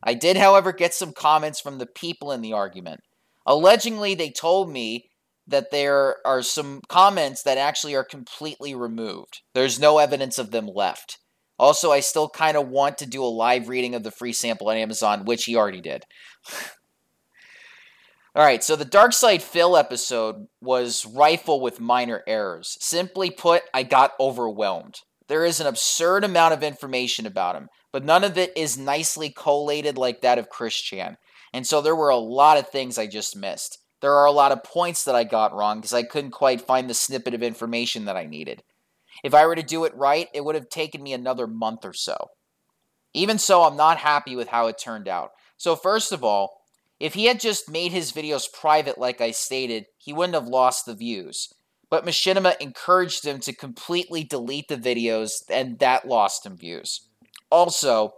I did, however, get some comments from the people in the argument. Allegedly, they told me that there are some comments that actually are completely removed. There's no evidence of them left. Also, I still kind of want to do a live reading of the free sample on Amazon, which he already did. All right, so the DarkSydePhil episode was rifle with minor errors. Simply put, I got overwhelmed. There is an absurd amount of information about him, but none of it is nicely collated like that of Chris Chan. And so there were a lot of things I just missed. There are a lot of points that I got wrong because I couldn't quite find the snippet of information that I needed. If I were to do it right, it would have taken me another month or so. Even so, I'm not happy with how it turned out. So first of all, if he had just made his videos private like I stated, he wouldn't have lost the views. But Machinima encouraged him to completely delete the videos, and that lost him views. Also,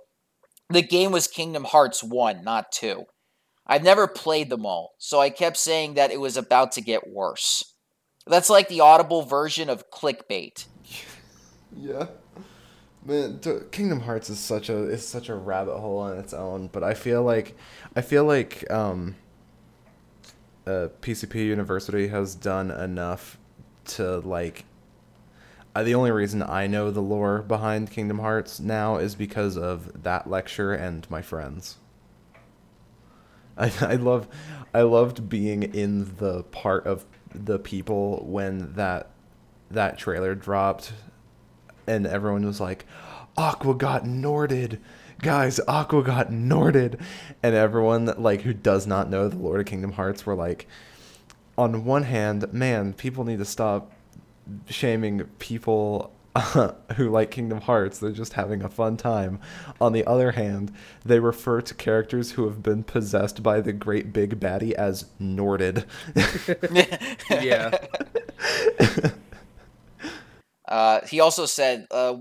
the game was Kingdom Hearts one, not two. I've never played them all, so I kept saying that it was about to get worse. That's like the audible version of clickbait. Yeah. Man, Kingdom Hearts is such a is such a rabbit hole on its own, but I feel like I feel like um, uh, P C P University has done enough to like. Uh, the only reason I know the lore behind Kingdom Hearts now is because of that lecture and my friends. I I love I loved being in the part of the people when that that trailer dropped. And everyone was like, Aqua got Norded. Guys, Aqua got Norded. And everyone like who does not know the Lord of Kingdom Hearts were like, on one hand, man, people need to stop shaming people uh, who like Kingdom Hearts. They're just having a fun time. On the other hand, they refer to characters who have been possessed by the great big baddie as Norded. Yeah. Uh, he also said, uh,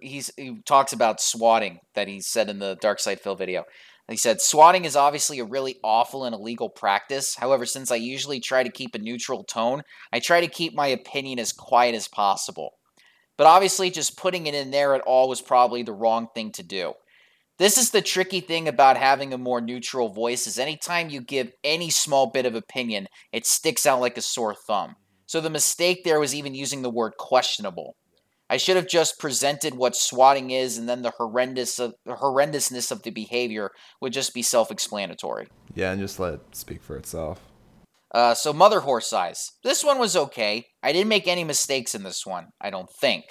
he's, he talks about swatting that he said in the DarkSydePhil video. He said, swatting is obviously a really awful and illegal practice. However, since I usually try to keep a neutral tone, I try to keep my opinion as quiet as possible. But obviously just putting it in there at all was probably the wrong thing to do. This is the tricky thing about having a more neutral voice is anytime you give any small bit of opinion, it sticks out like a sore thumb. So the mistake there was even using the word questionable. I should have just presented what swatting is, and then the horrendous of, the horrendousness of the behavior would just be self-explanatory. Yeah, and just let it speak for itself. Uh, so Mother Horse Eyes. This one was okay. I didn't make any mistakes in this one, I don't think.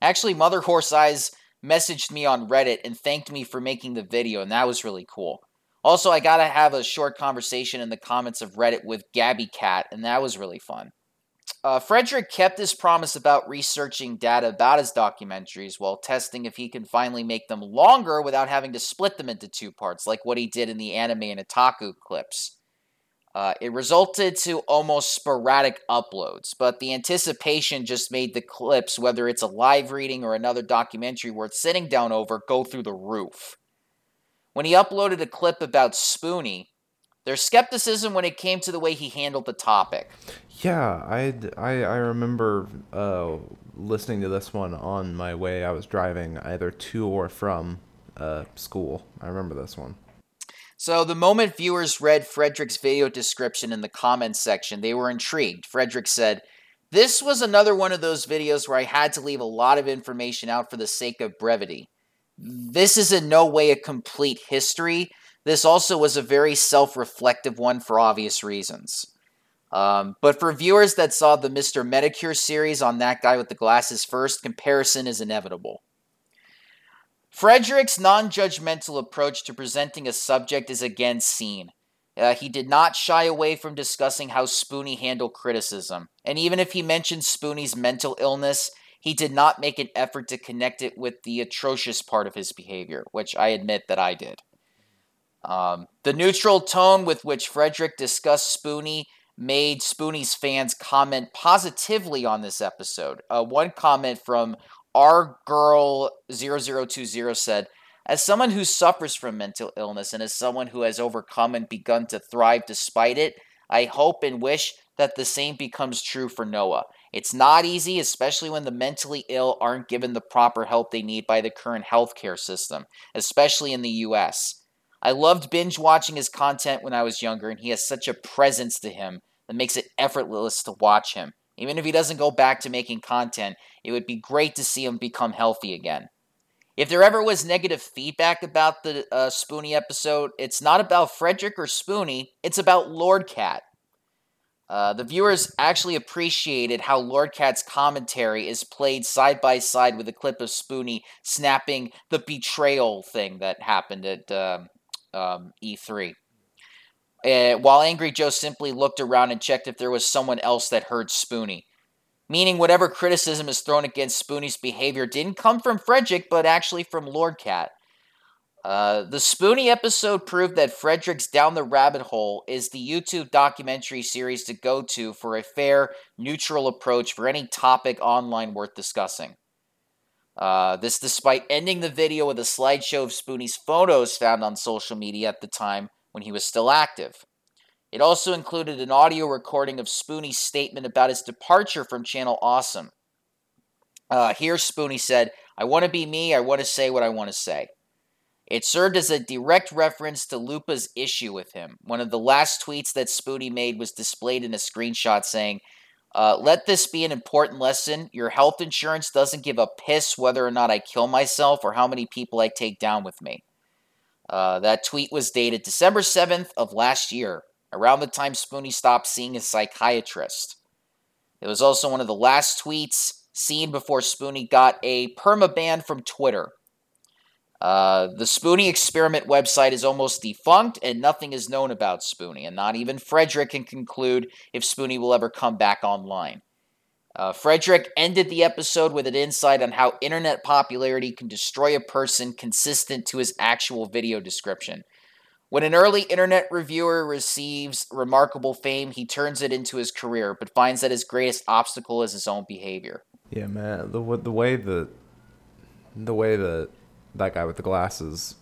Actually, Mother Horse Eyes messaged me on Reddit and thanked me for making the video, and that was really cool. Also, I gotta have a short conversation in the comments of Reddit with Gabby Cat, and that was really fun. Uh, Frederick kept his promise about researching data about his documentaries while testing if he can finally make them longer without having to split them into two parts, like what he did in the anime and otaku clips. Uh, it resulted to almost sporadic uploads, but the anticipation just made the clips, whether it's a live reading or another documentary worth sitting down over, go through the roof. When he uploaded a clip about Spoonie, there's skepticism when it came to the way he handled the topic. Yeah, I, I, I remember uh, listening to this one on my way. I was driving either to or from uh, school. I remember this one. So the moment viewers read Frederick's video description in the comments section, they were intrigued. Frederick said, "This was another one of those videos where I had to leave a lot of information out for the sake of brevity. This is in no way a complete history. This also was a very self-reflective one for obvious reasons. Um, but for viewers that saw the Mister Medicure series on that guy with the glasses first, comparison is inevitable. Frederick's non-judgmental approach to presenting a subject is again seen. Uh, he did not shy away from discussing how Spoonie handled criticism. And even if he mentioned Spoonie's mental illness, he did not make an effort to connect it with the atrocious part of his behavior, which I admit that I did. Um, the neutral tone with which Frederick discussed Spoonie made Spoonie's fans comment positively on this episode. Uh, one comment from our girl zero zero two zero said, "As someone who suffers from mental illness and as someone who has overcome and begun to thrive despite it, I hope and wish that the same becomes true for Noah. It's not easy, especially when the mentally ill aren't given the proper help they need by the current healthcare system, especially in the U S. I loved binge watching his content when I was younger, and he has such a presence to him that makes it effortless to watch him. Even if he doesn't go back to making content, it would be great to see him become healthy again." If there ever was negative feedback about the uh, Spoonie episode, it's not about Frederick or Spoonie, it's about Lordkat. Uh, the viewers actually appreciated how Lordkat's commentary is played side by side with a clip of Spoonie snapping the betrayal thing that happened at um, um, E three. Uh, while Angry Joe simply looked around and checked if there was someone else that heard Spoonie. Meaning whatever criticism is thrown against Spoonie's behavior didn't come from Frederick, but actually from Lordkat. Uh, the Spoonie episode proved that Frederick's Down the Rabbit Hole is the YouTube documentary series to go to for a fair, neutral approach for any topic online worth discussing. Uh, this despite ending the video with a slideshow of Spoonie's photos found on social media at the time, when he was still active. It also included an audio recording of Spoonie's statement about his departure from Channel Awesome. Uh, here Spoonie said, "I want to be me, I want to say what I want to say." It served as a direct reference to Lupa's issue with him. One of the last tweets that Spoonie made was displayed in a screenshot saying, uh, "Let this be an important lesson. Your health insurance doesn't give a piss whether or not I kill myself or how many people I take down with me." Uh, that tweet was dated December seventh of last year, around the time Spoonie stopped seeing his psychiatrist. It was also one of the last tweets seen before Spoonie got a permaban from Twitter. Uh, the Spoonie Experiment website is almost defunct, and nothing is known about Spoonie, and not even Frederick can conclude if Spoonie will ever come back online. Uh, Frederick ended the episode with an insight on how internet popularity can destroy a person consistent to his actual video description. When an early internet reviewer receives remarkable fame, he turns it into his career, but finds that his greatest obstacle is his own behavior. Yeah, man, the the way the the way that that guy with the glasses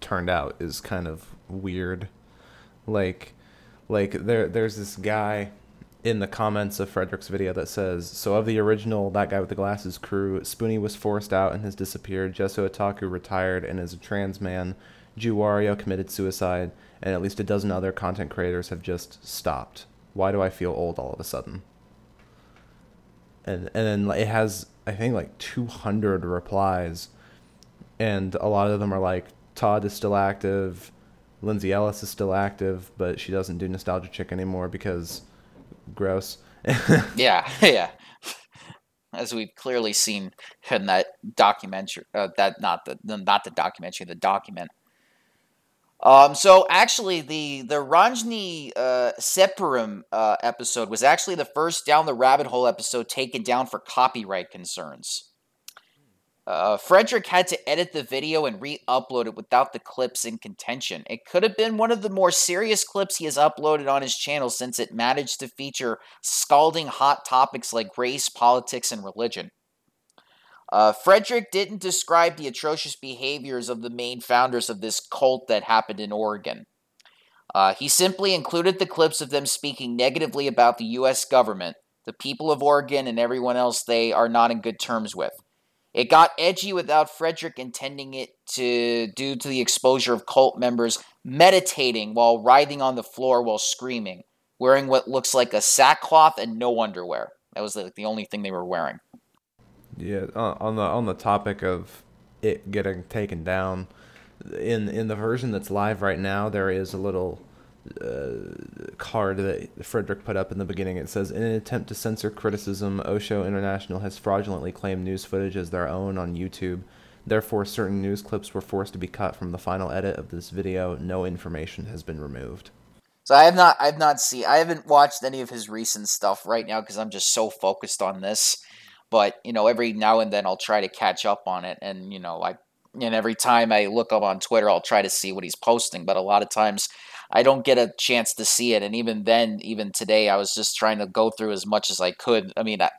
turned out is kind of weird. Like, like there there's this guy in the comments of Frederick's video that says, "So of the original That Guy with the Glasses crew, Spoonie was forced out and has disappeared. Jesso Otaku retired and is a trans man. Juwario committed suicide, and at least a dozen other content creators have just stopped. Why do I feel old all of a sudden?" And and then it has, I think, like two hundred replies, and a lot of them are like, "Todd is still active, Lindsay Ellis is still active, but she doesn't do Nostalgia Chick anymore because..." Gross. yeah, yeah. As we've clearly seen in that documentary, uh, that not the not the documentary, the document. Um. So actually, the the Ranjni uh, Separam uh, episode was actually the first Down the Rabbit Hole episode taken down for copyright concerns. Uh, Frederick had to edit the video and re-upload it without the clips in contention. It could have been one of the more serious clips he has uploaded on his channel, since it managed to feature scalding hot topics like race, politics, and religion. Uh, Frederick didn't describe the atrocious behaviors of the main founders of this cult that happened in Oregon. Uh, he simply included the clips of them speaking negatively about the U S government, the people of Oregon, and everyone else they are not in good terms with. It got edgy without Frederick intending it to, due to the exposure of cult members meditating while writhing on the floor while screaming, wearing what looks like a sackcloth and no underwear. That was like the only thing they were wearing. Yeah, on the on the topic of it getting taken down, in in the version that's live right now, there is a little uh, card that Frederick put up in the beginning. It says, in an attempt to censor criticism, Osho International has fraudulently claimed news footage as their own on YouTube. Therefore, certain news clips were forced to be cut from the final edit of this video. No information has been removed. So I have not, I've not seen, I haven't watched any of his recent stuff right now because I'm just so focused on this. But you know, every now and then I'll try to catch up on it, and you know, I, and every time I look up on Twitter, I'll try to see what he's posting. But a lot of times, I don't get a chance to see it. And even then, even today, I was just trying to go through as much as I could. I mean, I,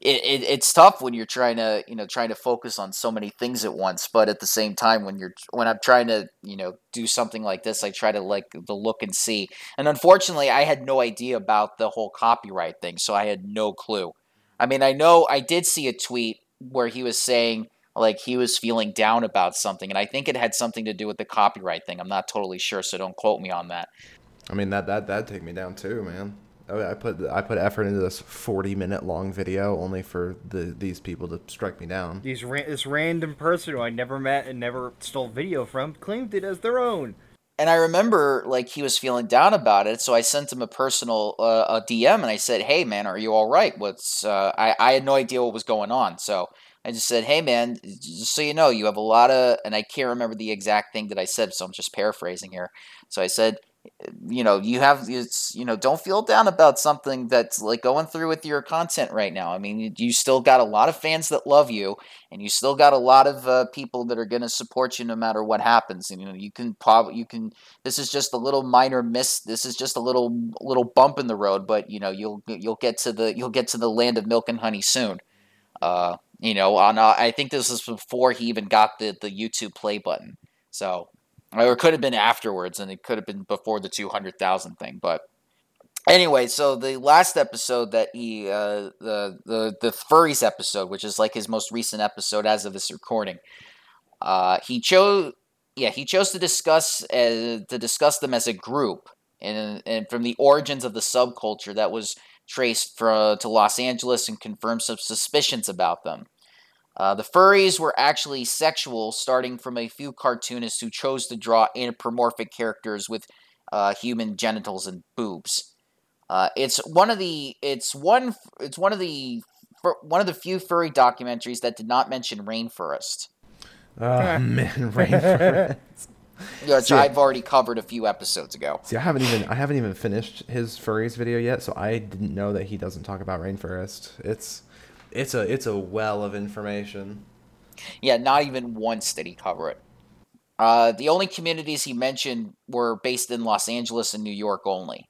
it, it it's tough when you're trying to, you know, trying to focus on so many things at once. But at the same time, when you're when I'm trying to, you know, do something like this, I try to like the look and see. And unfortunately, I had no idea about the whole copyright thing, so I had no clue. I mean, I know I did see a tweet where he was saying, like, he was feeling down about something, and I think it had something to do with the copyright thing. I'm not totally sure, so don't quote me on that. I mean, that that that take me down too, man. I put I put effort into this forty minute long video only for the these people to strike me down. These ra- this random person who I never met and never stole video from claimed it as their own. And I remember, like, he was feeling down about it, so I sent him a personal uh, a D M, and I said, "Hey, man, are you all right?" What's uh, I I had no idea what was going on, so I just said, "Hey, man, just so you know, you have a lot of," and I can't remember the exact thing that I said, so I'm just paraphrasing here. So I said, "You know, you have, it's, you know, don't feel down about something that's like going through with your content right now. I mean, you still got a lot of fans that love you, and you still got a lot of uh, people that are going to support you no matter what happens. And you know, you can probably, you can. This is just a little minor miss. This is just a little little bump in the road, but you know, you'll you'll get to the you'll get to the land of milk and honey soon." Uh, you know, on uh, I think this was before he even got the the YouTube play button. So. Or it could have been afterwards, and it could have been before the two hundred thousand thing. But anyway, so the last episode that he, uh, the, the the Furries episode, which is like his most recent episode as of this recording, uh, he chose, yeah, he chose to discuss uh, to discuss them as a group, and and from the origins of the subculture that was traced for, to Los Angeles, and confirmed some suspicions about them. Uh, the furries were actually sexual, starting from a few cartoonists who chose to draw anthropomorphic characters with uh, human genitals and boobs. Uh, it's one of the it's one it's one of the one of the few furry documentaries that did not mention rainforest. Oh man, rainforest. Yes, yeah, I've already covered a few episodes ago. See, I haven't even I haven't even finished his furries video yet, so I didn't know that he doesn't talk about rainforest. It's It's a it's a well of information. Yeah, not even once did he cover it. Uh, the only communities he mentioned were based in Los Angeles and New York only.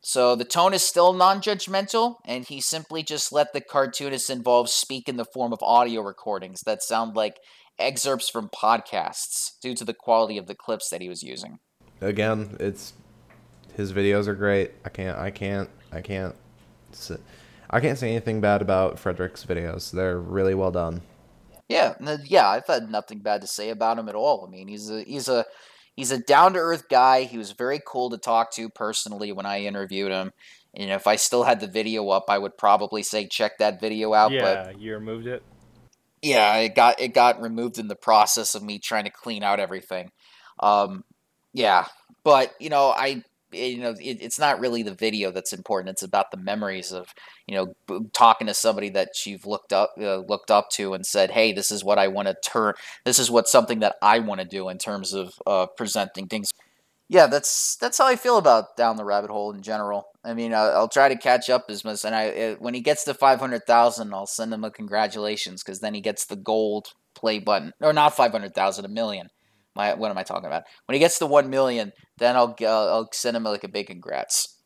So the tone is still non-judgmental, and he simply just let the cartoonists involved speak in the form of audio recordings that sound like excerpts from podcasts due to the quality of the clips that he was using. Again, it's his videos are great. I can't I can't I can't sit. I can't say anything bad about Frederick's videos. They're really well done. Yeah, yeah, I've had nothing bad to say about him at all. I mean, he's a he's a he's a down-to-earth guy. He was very cool to talk to personally when I interviewed him. You know, if I still had the video up, I would probably say check that video out. Yeah, but you removed it. Yeah, it got it got removed in the process of me trying to clean out everything. Um, yeah, but you know, I. You know, it, it's not really the video that's important. It's about the memories of, you know, b- talking to somebody that you've looked up, uh, looked up to, and said, "Hey, this is what I want to turn. This is what something that I want to do in terms of uh, presenting things." Yeah, that's that's how I feel about Down the Rabbit Hole in general. I mean, I'll, I'll try to catch up as much, and I it, when he gets to five hundred thousand, I'll send him a congratulations, because then he gets the gold play button, or not five hundred thousand, a million. My, what am I talking about? When he gets to one million, then I'll uh, I'll send him like a big congrats.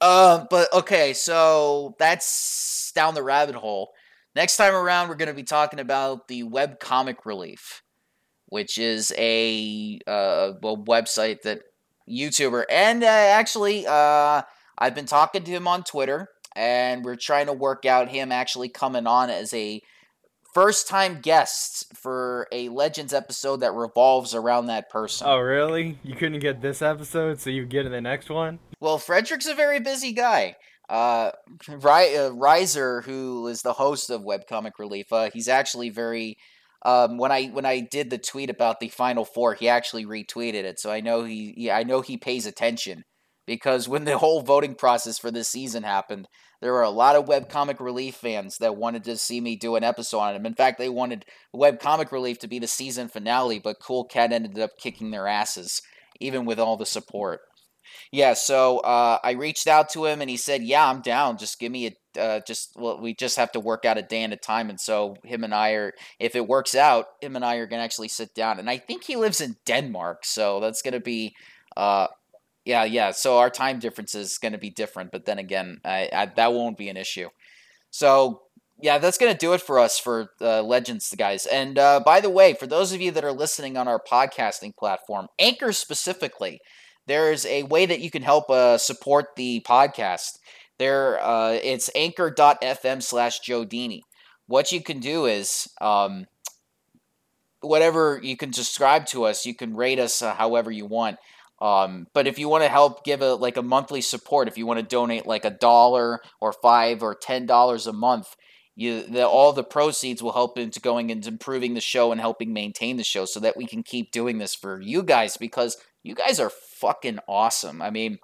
Uh, but okay, so that's Down the Rabbit Hole. Next time around, we're going to be talking about the webcomic Relief, which is a uh, a website that YouTuber and uh, actually uh, I've been talking to him on Twitter, and we're trying to work out him actually coming on as a first-time guests for a Legends episode that revolves around that person. Oh, really? You couldn't get this episode, so you get in the next one? Well, Frederick's a very busy guy. Uh, Ry- uh, Riser, who is the host of Webcomic Relief, uh, he's actually very Um, when I when I did the tweet about the Final Four, he actually retweeted it, so I know he, he I know he pays attention, because when the whole voting process for this season happened, there were a lot of Webcomic Relief fans that wanted to see me do an episode on him. In fact, they wanted Webcomic Relief to be the season finale, but Cool Cat ended up kicking their asses, even with all the support. Yeah, so uh, I reached out to him, and he said, yeah, I'm down. Just give me a uh, – just well, we just have to work out a day and a time. And so him and I are – if it works out, him and I are going to actually sit down. And I think he lives in Denmark, so that's going to be uh, – yeah, yeah. So our time difference is going to be different. But then again, I, I, that won't be an issue. So, yeah, that's going to do it for us for uh, Legends, guys. And uh, by the way, for those of you that are listening on our podcasting platform, Anchor specifically – there's a way that you can help uh, support the podcast. There, uh, it's anchor dot f m slash Jodini. What you can do is, um, whatever, you can subscribe to us. You can rate us uh, however you want. Um, but if you want to help give a like a monthly support, if you want to donate like a dollar or five or ten dollars a month, you the, all the proceeds will help into going into improving the show and helping maintain the show so that we can keep doing this for you guys, because you guys are fucking awesome. I mean,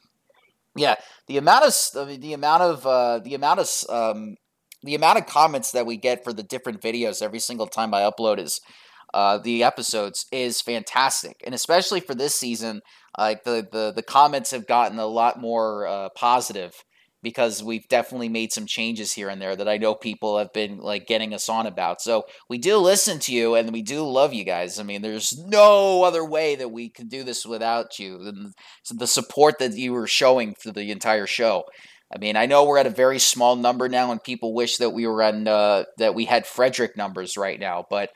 yeah, the amount of the amount of uh, the amount of um, the amount of comments that we get for the different videos every single time I upload is uh, the episodes is fantastic, and especially for this season, like uh, the, the the comments have gotten a lot more uh, positive, because we've definitely made some changes here and there that I know people have been like getting us on about. So we do listen to you, and we do love you guys. I mean, there's no other way that we can do this without you. And the support that you were showing through the entire show. I mean, I know we're at a very small number now, and people wish that we were on uh, that we had Frederick numbers right now. But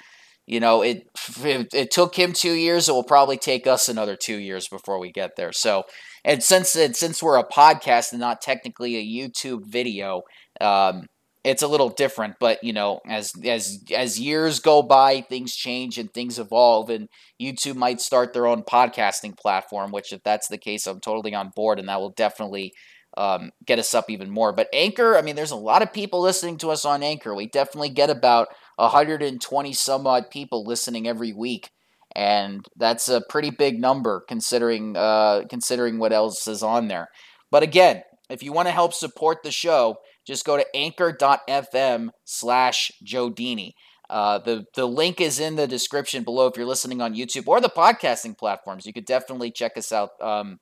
you know, it, it it took him two years. It will probably take us another two years before we get there. So. And since it, since we're a podcast and not technically a YouTube video, um, it's a little different. But you know, as as as years go by, things change and things evolve, and YouTube might start their own podcasting platform. Which, if that's the case, I'm totally on board, and that will definitely um, get us up even more. But Anchor, I mean, there's a lot of people listening to us on Anchor. We definitely get about one hundred twenty some odd people listening every week. And that's a pretty big number considering uh, considering what else is on there. But again, if you want to help support the show, just go to anchor dot f m slash Jodini. Uh, the, the link is in the description below if you're listening on YouTube or the podcasting platforms. You could definitely check us out, um,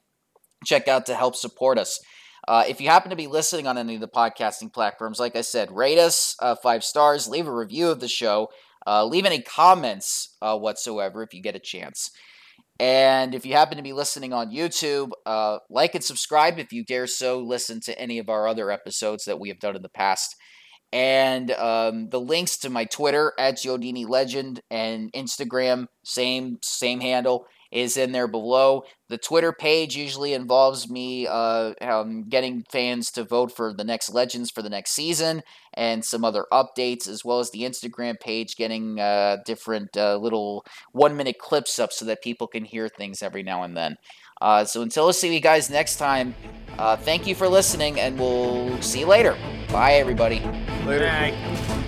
check out to help support us. Uh, if you happen to be listening on any of the podcasting platforms, like I said, rate us uh, five stars, leave a review of the show. Uh, leave any comments uh, whatsoever if you get a chance. And if you happen to be listening on YouTube, uh, like and subscribe if you dare so listen to any of our other episodes that we have done in the past. And um, the links to my Twitter, at Jodini Legend, and Instagram, same same handle, is in there below. The Twitter page usually involves me uh, um, getting fans to vote for the next Legends for the next season and some other updates, as well as the Instagram page getting uh, different uh, little one-minute clips up so that people can hear things every now and then. Uh, so until I see you guys next time, uh, thank you for listening, and we'll see you later. Bye, everybody. Later. Bye.